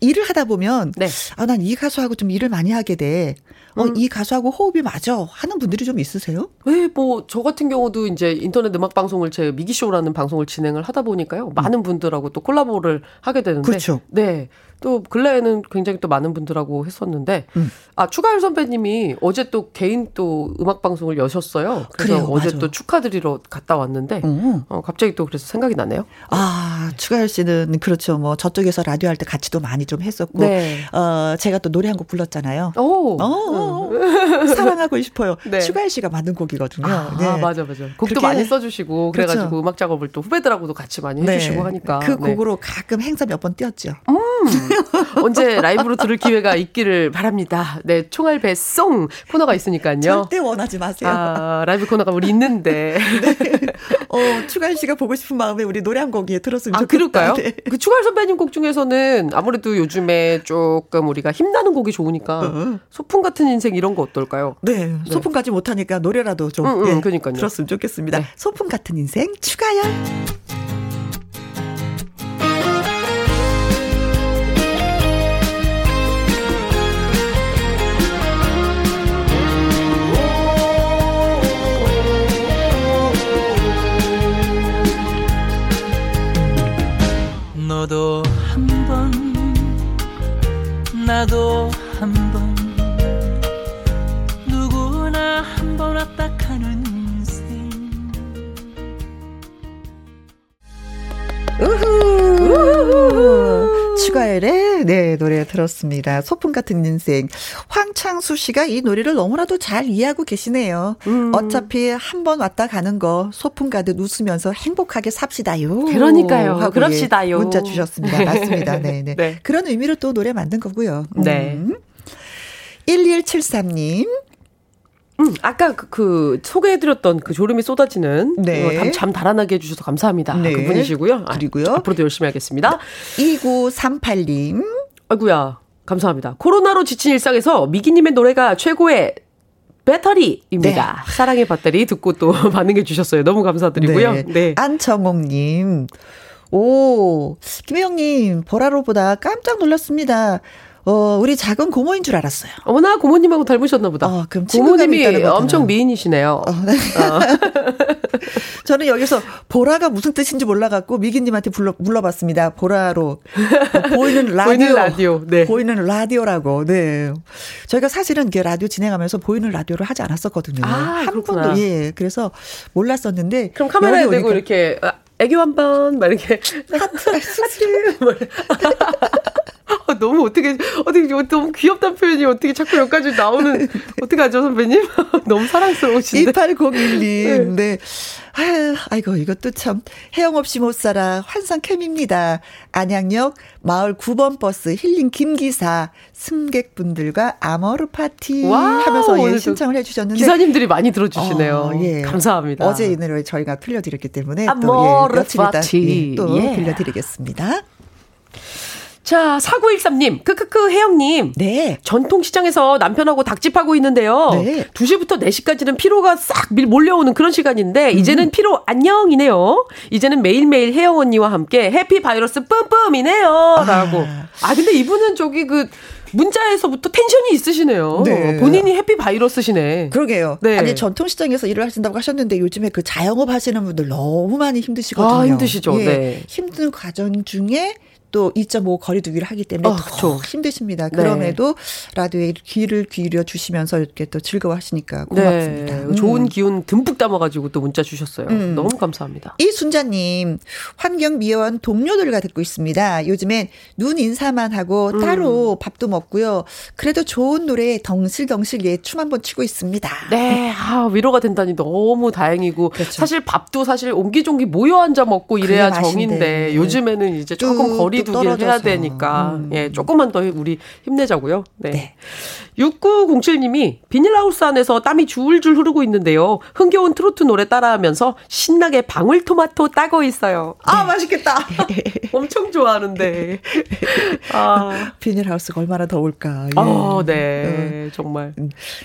일을 하다 보면 네. 아, 난 이 가수하고 좀 일을 많이 하게 돼. 어, 음. 이 가수하고 호흡이 맞아 하는 분들이 좀 있으세요? 네, 뭐 저 같은 경우도 이제 인터넷 음악 방송을 제 미기쇼라는 방송을 진행을 하다 보니까요. 음. 많은 분들하고 또 콜라보를 하게 되는데 그렇죠. 네. 또 근래에는 굉장히 또 많은 분들하고 했었는데 음. 아 추가열 선배님이 어제 또 개인 또 음악 방송을 여셨어요. 그래서 그래요, 어제 맞아. 또 축하드리러 갔다 왔는데 음. 어, 갑자기 또 그래서 생각이 나네요. 아 아, 추가열 씨는 그렇죠. 뭐 저쪽에서 라디오 할 때 같이도 많이 좀 했었고, 네. 어, 제가 또 노래 한 곡 불렀잖아요. 오, 어, 음. 사랑하고 싶어요. 네. 추가열 씨가 만든 곡이거든요. 아, 네. 아 맞아 맞아. 곡도 많이 써주시고 그래가지고 그렇죠. 음악 작업을 또 후배들하고도 같이 많이 네. 해주시고 하니까 그 네. 곡으로 가끔 행사 몇 번 뛰었죠. 음. 언제 라이브로 들을 기회가 있기를 바랍니다. 네, 총알 배송 코너가 있으니까요. 절대 원하지 마세요. 아, 라이브 코너가 우리 있는데. 네. 어, 추가열 씨가 보고 싶은 마음에 우리 노래 한 곡에 들었으면 아, 좋겠다. 아, 그럴까요? 네. 그 추가열 선배님 곡 중에서는 아무래도 요즘에 조금 우리가 힘나는 곡이 좋으니까 음. 소풍 같은 인생 이런 거 어떨까요? 네, 네. 소풍 가지 못하니까 노래라도 좀 음, 음, 예, 그러니까요. 들었으면 좋겠습니다. 네. 소풍 같은 인생 추가열. 너도 한 번, 나도 한 번, 누구나 한 번 왔다 가는 인생. 우후! 우후! 추가열의 네, 노래 들었습니다. 소풍 같은 인생. 황창수 씨가 이 노래를 너무나도 잘 이해하고 계시네요. 음. 어차피 한 번 왔다 가는 거 소풍 가듯 웃으면서 행복하게 삽시다요. 그러니까요. 그럽시다요. 문자 주셨습니다. 맞습니다. 네네. 네. 그런 의미로 또 노래 만든 거고요. 음. 네. 일일칠삼 님. 음, 아까 그, 그 소개해드렸던 그 졸음이 쏟아지는 네. 잠, 잠 달아나게 해주셔서 감사합니다. 네. 그분이시고요. 그리고요. 아, 앞으로도 열심히 하겠습니다. 이구삼팔 님. 아이고야. 감사합니다. 코로나로 지친 일상에서 미기님의 노래가 최고의 배터리입니다. 네. 사랑의 배터리 듣고 또 반응해 주셨어요. 너무 감사드리고요. 네. 네. 안정옥님. 오, 김혜영님 보라로 보다 깜짝 놀랐습니다. 어, 우리 작은 고모인 줄 알았어요. 어머나, 고모님하고 닮으셨나 보다. 어, 그럼 고모님이 엄청 미인이시네요. 어, 네. 어. 저는 여기서 보라가 무슨 뜻인지 몰라갖고 미기님한테 불러, 물러봤습니다. 보라로. 어, 보이는 라디오. 보이는 라디오. 네. 보이는 라디오라고. 네. 저희가 사실은 이게 라디오 진행하면서 보이는 라디오를 하지 않았었거든요. 아, 한 그렇구나. 분도. 예. 그래서 몰랐었는데. 그럼 카메라에 대고 이렇게. 아. 애교 한 번, 막 이렇게. 하트, 하트. 너무 어떻게, 어떻게, 너무 귀엽다는 표현이 어떻게 자꾸 여기까지 나오는, 어떡하죠, 선배님? 너무 사랑스러우신데. 이팔공일 님, 네. 아유, 아이고, 이것도 참. 혜영 없이 못 살아. 환상 캠입니다. 안양역 마을 구 번 버스 힐링 김기사 승객분들과 아머르 파티 와, 하면서 예, 신청을 해주셨는데. 기사님들이 많이 들어주시네요. 어, 예. 감사합니다. 어제 이 노래 저희가 틀려드렸기 때문에. 아머르 예, 파티. 예, 또 예. 들려드리겠습니다. 자, 사구일삼 님, 크크크, 혜영님. 네. 전통시장에서 남편하고 닭집하고 있는데요. 네. 두 시부터 네 시까지는 피로가 싹 몰려오는 그런 시간인데, 음. 이제는 피로 안녕이네요. 이제는 매일매일 혜영 언니와 함께 해피 바이러스 뿜뿜이네요. 아. 라고. 아, 근데 이분은 저기 그, 문자에서부터 텐션이 있으시네요. 네. 본인이 해피 바이러스시네. 그러게요. 네. 아니 전통시장에서 일을 하신다고 하셨는데 요즘에 그 자영업 하시는 분들 너무 많이 힘드시거든요. 아, 힘드시죠. 예. 네. 힘든 과정 중에 또 이 점 오 거리두기를 하기 때문에 어, 더 힘드십니다. 그럼에도 네. 라디오에 귀를 기울여 주시면서 이렇게 또 즐거워하시니까 고맙습니다. 네. 음. 좋은 기운 듬뿍 담아가지고 또 문자 주셨어요. 음. 너무 감사합니다. 이순자님, 환경미화원 동료들과 듣고 있습니다. 요즘엔 눈 인사만 하고 음. 따로 밥도 먹고요. 그래도 좋은 노래에 덩실덩실 예, 춤 한번 추고 있습니다. 네, 아, 위로가 된다니 너무 다행이고 그렇죠. 사실 밥도 사실 옹기종기 모여 앉아 먹고 이래야 정인데 네. 요즘에는 이제 조금 거리 두개를 해야 되니까 음. 예, 조금만 더 우리 힘내자고요. 네. 네. 육구공칠 님이 비닐하우스 안에서 땀이 줄줄 흐르고 있는데요. 흥겨운 트로트 노래 따라하면서 신나게 방울토마토 따고 있어요. 아 맛있겠다. 엄청 좋아하는데. 아. 비닐하우스가 얼마나 더울까. 예. 아, 네. 음. 정말.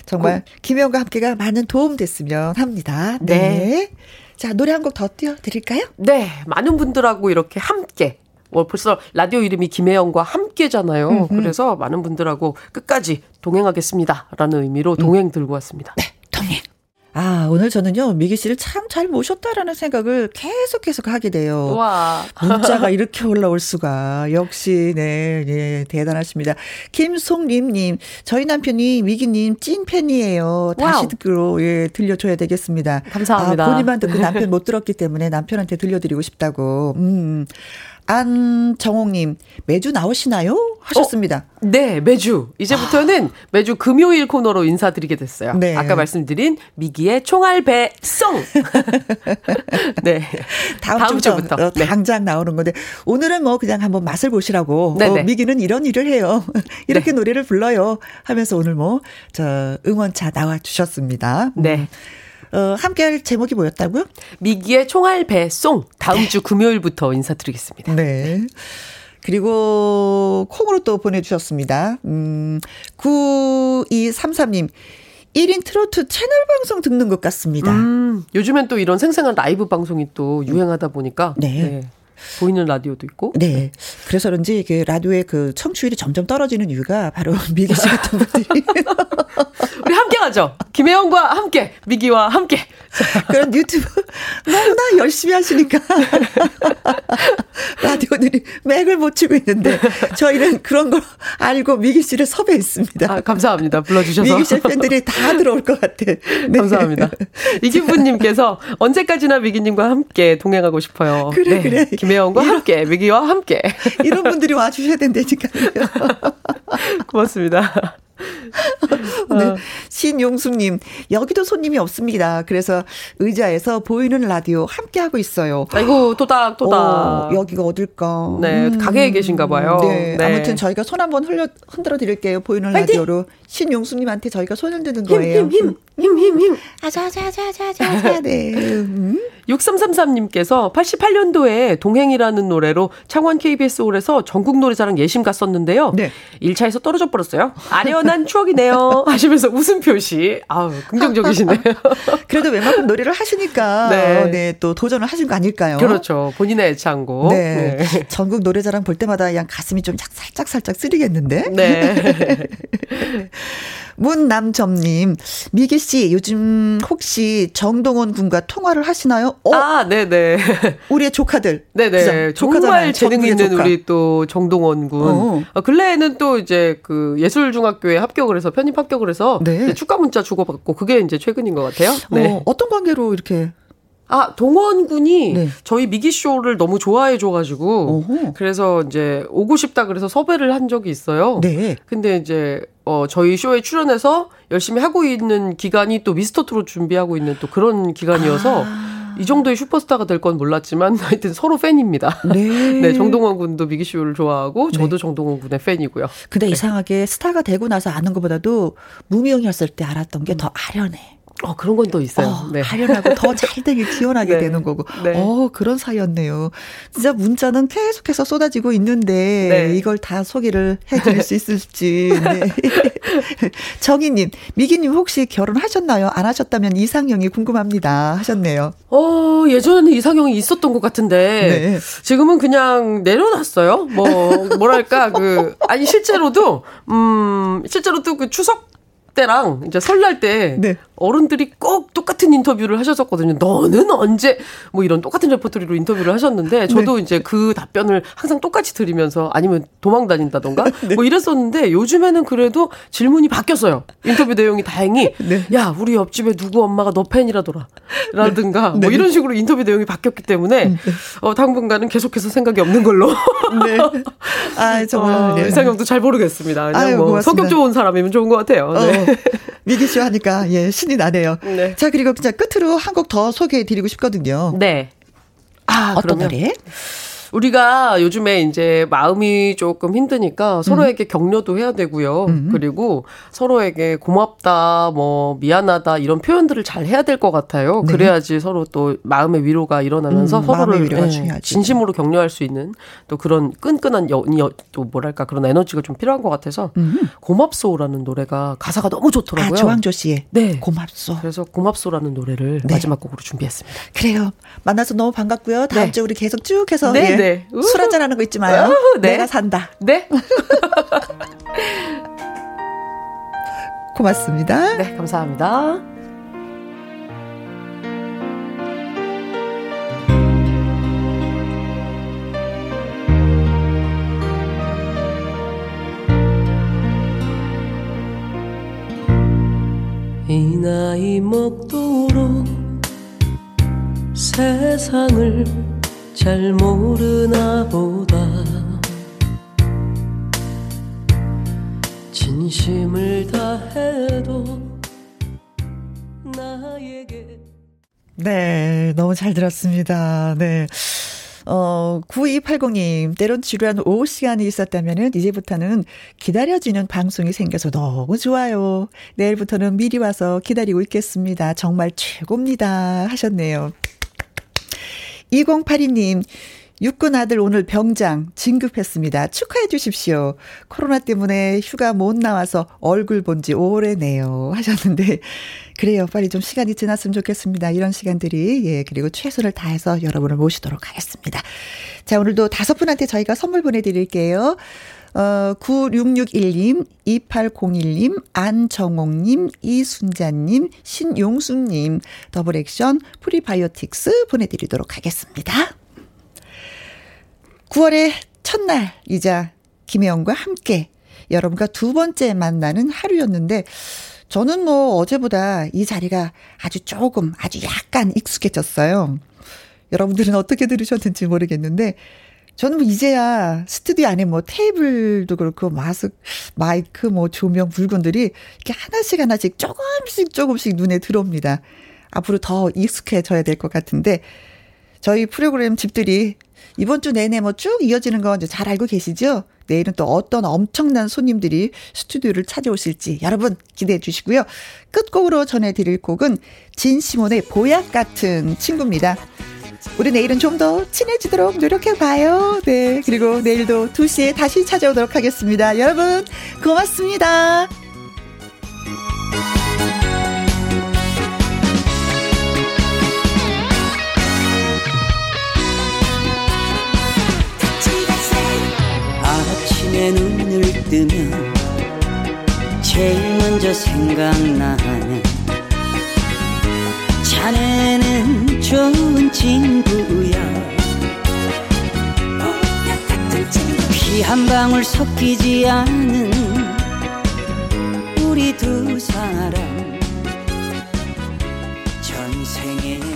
정말 김혜영과 함께가 많은 도움 됐으면 합니다. 네. 네. 자 노래 한 곡 더 띄워드릴까요? 네. 많은 분들하고 이렇게 함께. 어, 벌써 라디오 이름이 김혜영과 함께잖아요. 음흠. 그래서 많은 분들하고 끝까지 동행하겠습니다. 라는 의미로 동행 음. 들고 왔습니다. 네, 동행. 아, 오늘 저는요, 미기 씨를 참 잘 모셨다라는 생각을 계속 계속 하게 돼요. 와. 문자가 이렇게 올라올 수가. 역시, 네, 네, 대단하십니다. 김송림님, 저희 남편이 미기님 찐팬이에요. 다시 와우. 듣기로, 예, 들려줘야 되겠습니다. 감사합니다. 아, 본인만 듣고 남편 못 들었기 때문에 남편한테 들려드리고 싶다고. 음. 안정옥님, 매주 나오시나요? 하셨습니다. 어, 네, 매주. 이제부터는 아. 매주 금요일 코너로 인사드리게 됐어요. 네. 아까 말씀드린 미기의 총알배 송! 네. 다음, 다음 주부터. 어, 당장 네. 나오는 건데, 오늘은 뭐 그냥 한번 맛을 보시라고. 어, 미기는 이런 일을 해요. 이렇게 네. 노래를 불러요. 하면서 오늘 뭐, 저, 응원차 나와주셨습니다. 음. 네. 어, 함께할 제목이 뭐였다고요? 미기의 총알배 송. 다음 주 금요일부터 인사드리겠습니다. 네. 그리고 콩으로 또 보내주셨습니다. 음, 구이삼삼님. 일 인 트로트 채널 방송 듣는 것 같습니다. 음, 요즘엔 또 이런 생생한 라이브 방송이 또 유행하다 보니까. 네. 네. 보이는 라디오도 있고. 네. 그래서 그런지 그 라디오의 그 청취율이 점점 떨어지는 이유가 바로 미기 씨 같은 분들이. 우리 함께 가죠. 김혜영과 함께, 미기와 함께. 그런 유튜브 너무나 열심히 하시니까. 라디오들이 맥을 못 치고 있는데 저희는 그런 걸 알고 미기 씨를 섭외했습니다. 아, 감사합니다. 불러주셔서. 미기 씨 팬들이 다 들어올 것 같아. 네. 감사합니다. 이기부님께서 언제까지나 미기님과 함께 동행하고 싶어요. 그래, 네. 그래. 김혜영과 이런, 함께, 미기와 함께. 이런 분들이 와주셔야 된다니까요. 고맙습니다. 네. 신용숙님, 여기도 손님이 없습니다. 그래서 의자에서 보이는 라디오 함께하고 있어요. 아이고, 도닥도닥. 오, 여기가 어딜까? 네, 음. 가게에 계신가 봐요. 네, 네. 아무튼 저희가 손 한번 흘려, 흔들어 드릴게요. 보이는 파이팅! 라디오로. 신용숙님한테 저희가 손을 드는 거예요. 힘, 힘, 힘. 힘, 힘, 힘. 아자자자자자자. 네. 음. 육삼삼삼님께서 팔십팔 년도에 동행이라는 노래로 창원 케이비에스 홀에서 전국 노래자랑 예심 갔었는데요. 네. 일 차에서 떨어져 버렸어요. 아련한 추억이네요. 하시면서 웃음 표시. 아우, 긍정적이시네요. 그래도 웬만큼 노래를 하시니까 네. 네, 또 도전을 하신 거 아닐까요? 그렇죠. 본인의 애창곡. 네. 네. 전국 노래자랑 볼 때마다 그냥 가슴이 좀 살짝살짝 살짝 쓰리겠는데. 네. 문남점님, 미기 씨 요즘 혹시 정동원 군과 통화를 하시나요? 어? 아, 네네. 우리의 조카들. 네네. 정말 재능 있는 조카. 우리 또 정동원 군. 어. 아, 근래에는 또 이제 그 예술중학교에 합격을 해서 편입 합격을 해서 네. 축하 문자 주고받고 그게 이제 최근인 것 같아요. 네. 어, 어떤 관계로 이렇게? 아, 동원 군이 네. 저희 미기 쇼를 너무 좋아해 줘가지고 어허. 그래서 이제 오고 싶다 그래서 섭외를 한 적이 있어요. 네. 근데 이제 어, 저희 쇼에 출연해서 열심히 하고 있는 기간이 또 미스터트롯 준비하고 있는 또 그런 기간이어서 아. 이 정도의 슈퍼스타가 될 건 몰랐지만 하여튼 서로 팬입니다. 네. 네, 정동원 군도 미기쇼를 좋아하고 저도 네. 정동원 군의 팬이고요. 근데 네. 이상하게 스타가 되고 나서 아는 것보다도 무명이었을 때 알았던 게 더 음. 아련해. 어, 그런 건 또 있어요. 어, 네. 아련하고 더 잘 되길 기원하게 네. 되는 거고. 네. 어, 그런 사이였네요. 진짜 문자는 계속해서 쏟아지고 있는데 네. 이걸 다 소개를 해드릴 수 있을지. 네. 정희님, 미기님 혹시 결혼하셨나요? 안 하셨다면 이상형이 궁금합니다. 하셨네요. 어, 예전에는 이상형이 있었던 것 같은데 네. 지금은 그냥 내려놨어요. 뭐, 뭐랄까, 그, 아니, 실제로도, 음, 실제로도 그 추석 때랑 이제 설날 때 네. 어른들이 꼭 똑같은 인터뷰를 하셨었거든요. 너는 언제 뭐 이런 똑같은 레퍼토리로 인터뷰를 하셨는데 저도 네. 이제 그 답변을 항상 똑같이 드리면서 아니면 도망다닌다던가 네. 뭐 이랬었는데 요즘에는 그래도 질문이 바뀌었어요. 인터뷰 내용이 다행히 네. 야, 우리 옆집에 누구 엄마가 너 팬이라더라 라든가 네. 뭐 이런 식으로 인터뷰 내용이 바뀌었기 때문에 네. 어, 당분간은 계속해서 생각이 없는 걸로. 네. 아, 정말 어, 네. 이상형도 잘 모르겠습니다. 그냥 아유, 뭐 성격 좋은 사람이면 좋은 것 같아요. 네. 어. 미기쇼 하니까 예, 신이 나네요. 네. 자, 그리고 진짜 끝으로 한 곡 더 소개해드리고 싶거든요. 네. 아, 어떤 그러면. 노래? 우리가 요즘에 이제 마음이 조금 힘드니까 서로에게 음. 격려도 해야 되고요. 음. 그리고 서로에게 고맙다, 뭐, 미안하다, 이런 표현들을 잘 해야 될 것 같아요. 네. 그래야지 서로 또 마음의 위로가 일어나면서 음, 서로를 위로가 네, 진심으로 격려할 수 있는 또 그런 끈끈한 여, 여, 또 뭐랄까 그런 에너지가 좀 필요한 것 같아서 음. 고맙소라는 노래가 가사가 너무 좋더라고요. 아, 조항조 씨의 네. 고맙소. 그래서 고맙소라는 노래를 네. 마지막 곡으로 준비했습니다. 그래요. 만나서 너무 반갑고요. 다음 네. 주에 우리 계속 쭉 해서. 네. 예. 네. 술 한잔 하는 거 잊지 마요. 우후, 네. 내가 산다. 네. 고맙습니다. 네, 감사합니다. 이 나이 먹도록 세상을 잘 모르나 보다. 진심을 다해도 나에게. 네, 너무 잘 들었습니다. 네. 어, 구이팔공님, 때론 지루한 오후 시간이 있었다면은 이제부터는 기다려지는 방송이 생겨서 너무 좋아요. 내일부터는 미리 와서 기다리고 있겠습니다. 정말 최고입니다. 하셨네요. 이공팔이님, 육군 아들 오늘 병장 진급했습니다. 축하해 주십시오. 코로나 때문에 휴가 못 나와서 얼굴 본 지 오래네요. 하셨는데, 그래요. 빨리 좀 시간이 지났으면 좋겠습니다. 이런 시간들이. 예, 그리고 최선을 다해서 여러분을 모시도록 하겠습니다. 자, 오늘도 다섯 분한테 저희가 선물 보내드릴게요. 어, 구육육일님, 이팔공일님, 안정옥님, 이순자님, 신용수님, 더블 액션 프리바이오틱스 보내드리도록 하겠습니다. 구월의 첫날이자 김혜영과 함께 여러분과 두 번째 만나는 하루였는데, 저는 뭐 어제보다 이 자리가 아주 조금, 아주 약간 익숙해졌어요. 여러분들은 어떻게 들으셨는지 모르겠는데, 저는 뭐 이제야 스튜디오 안에 뭐 테이블도 그렇고 마스, 마이크, 뭐 조명, 물건들이 이렇게 하나씩 하나씩 조금씩 조금씩 눈에 들어옵니다. 앞으로 더 익숙해져야 될 것 같은데, 저희 프로그램 집들이 이번 주 내내 뭐 쭉 이어지는 건 잘 알고 계시죠? 내일은 또 어떤 엄청난 손님들이 스튜디오를 찾아오실지 여러분 기대해 주시고요. 끝곡으로 전해드릴 곡은 진시몬의 보약 같은 친구입니다. 우리 내일은 좀 더 친해지도록 노력해봐요. 네, 그리고 내일도 두 시에 다시 찾아오도록 하겠습니다. 여러분 고맙습니다. 아침에 눈을 뜨면 제일 먼저 생각나는 자네는 좋은 친구야. 피 한 방울 섞이지 않은 우리 두 사람 전생에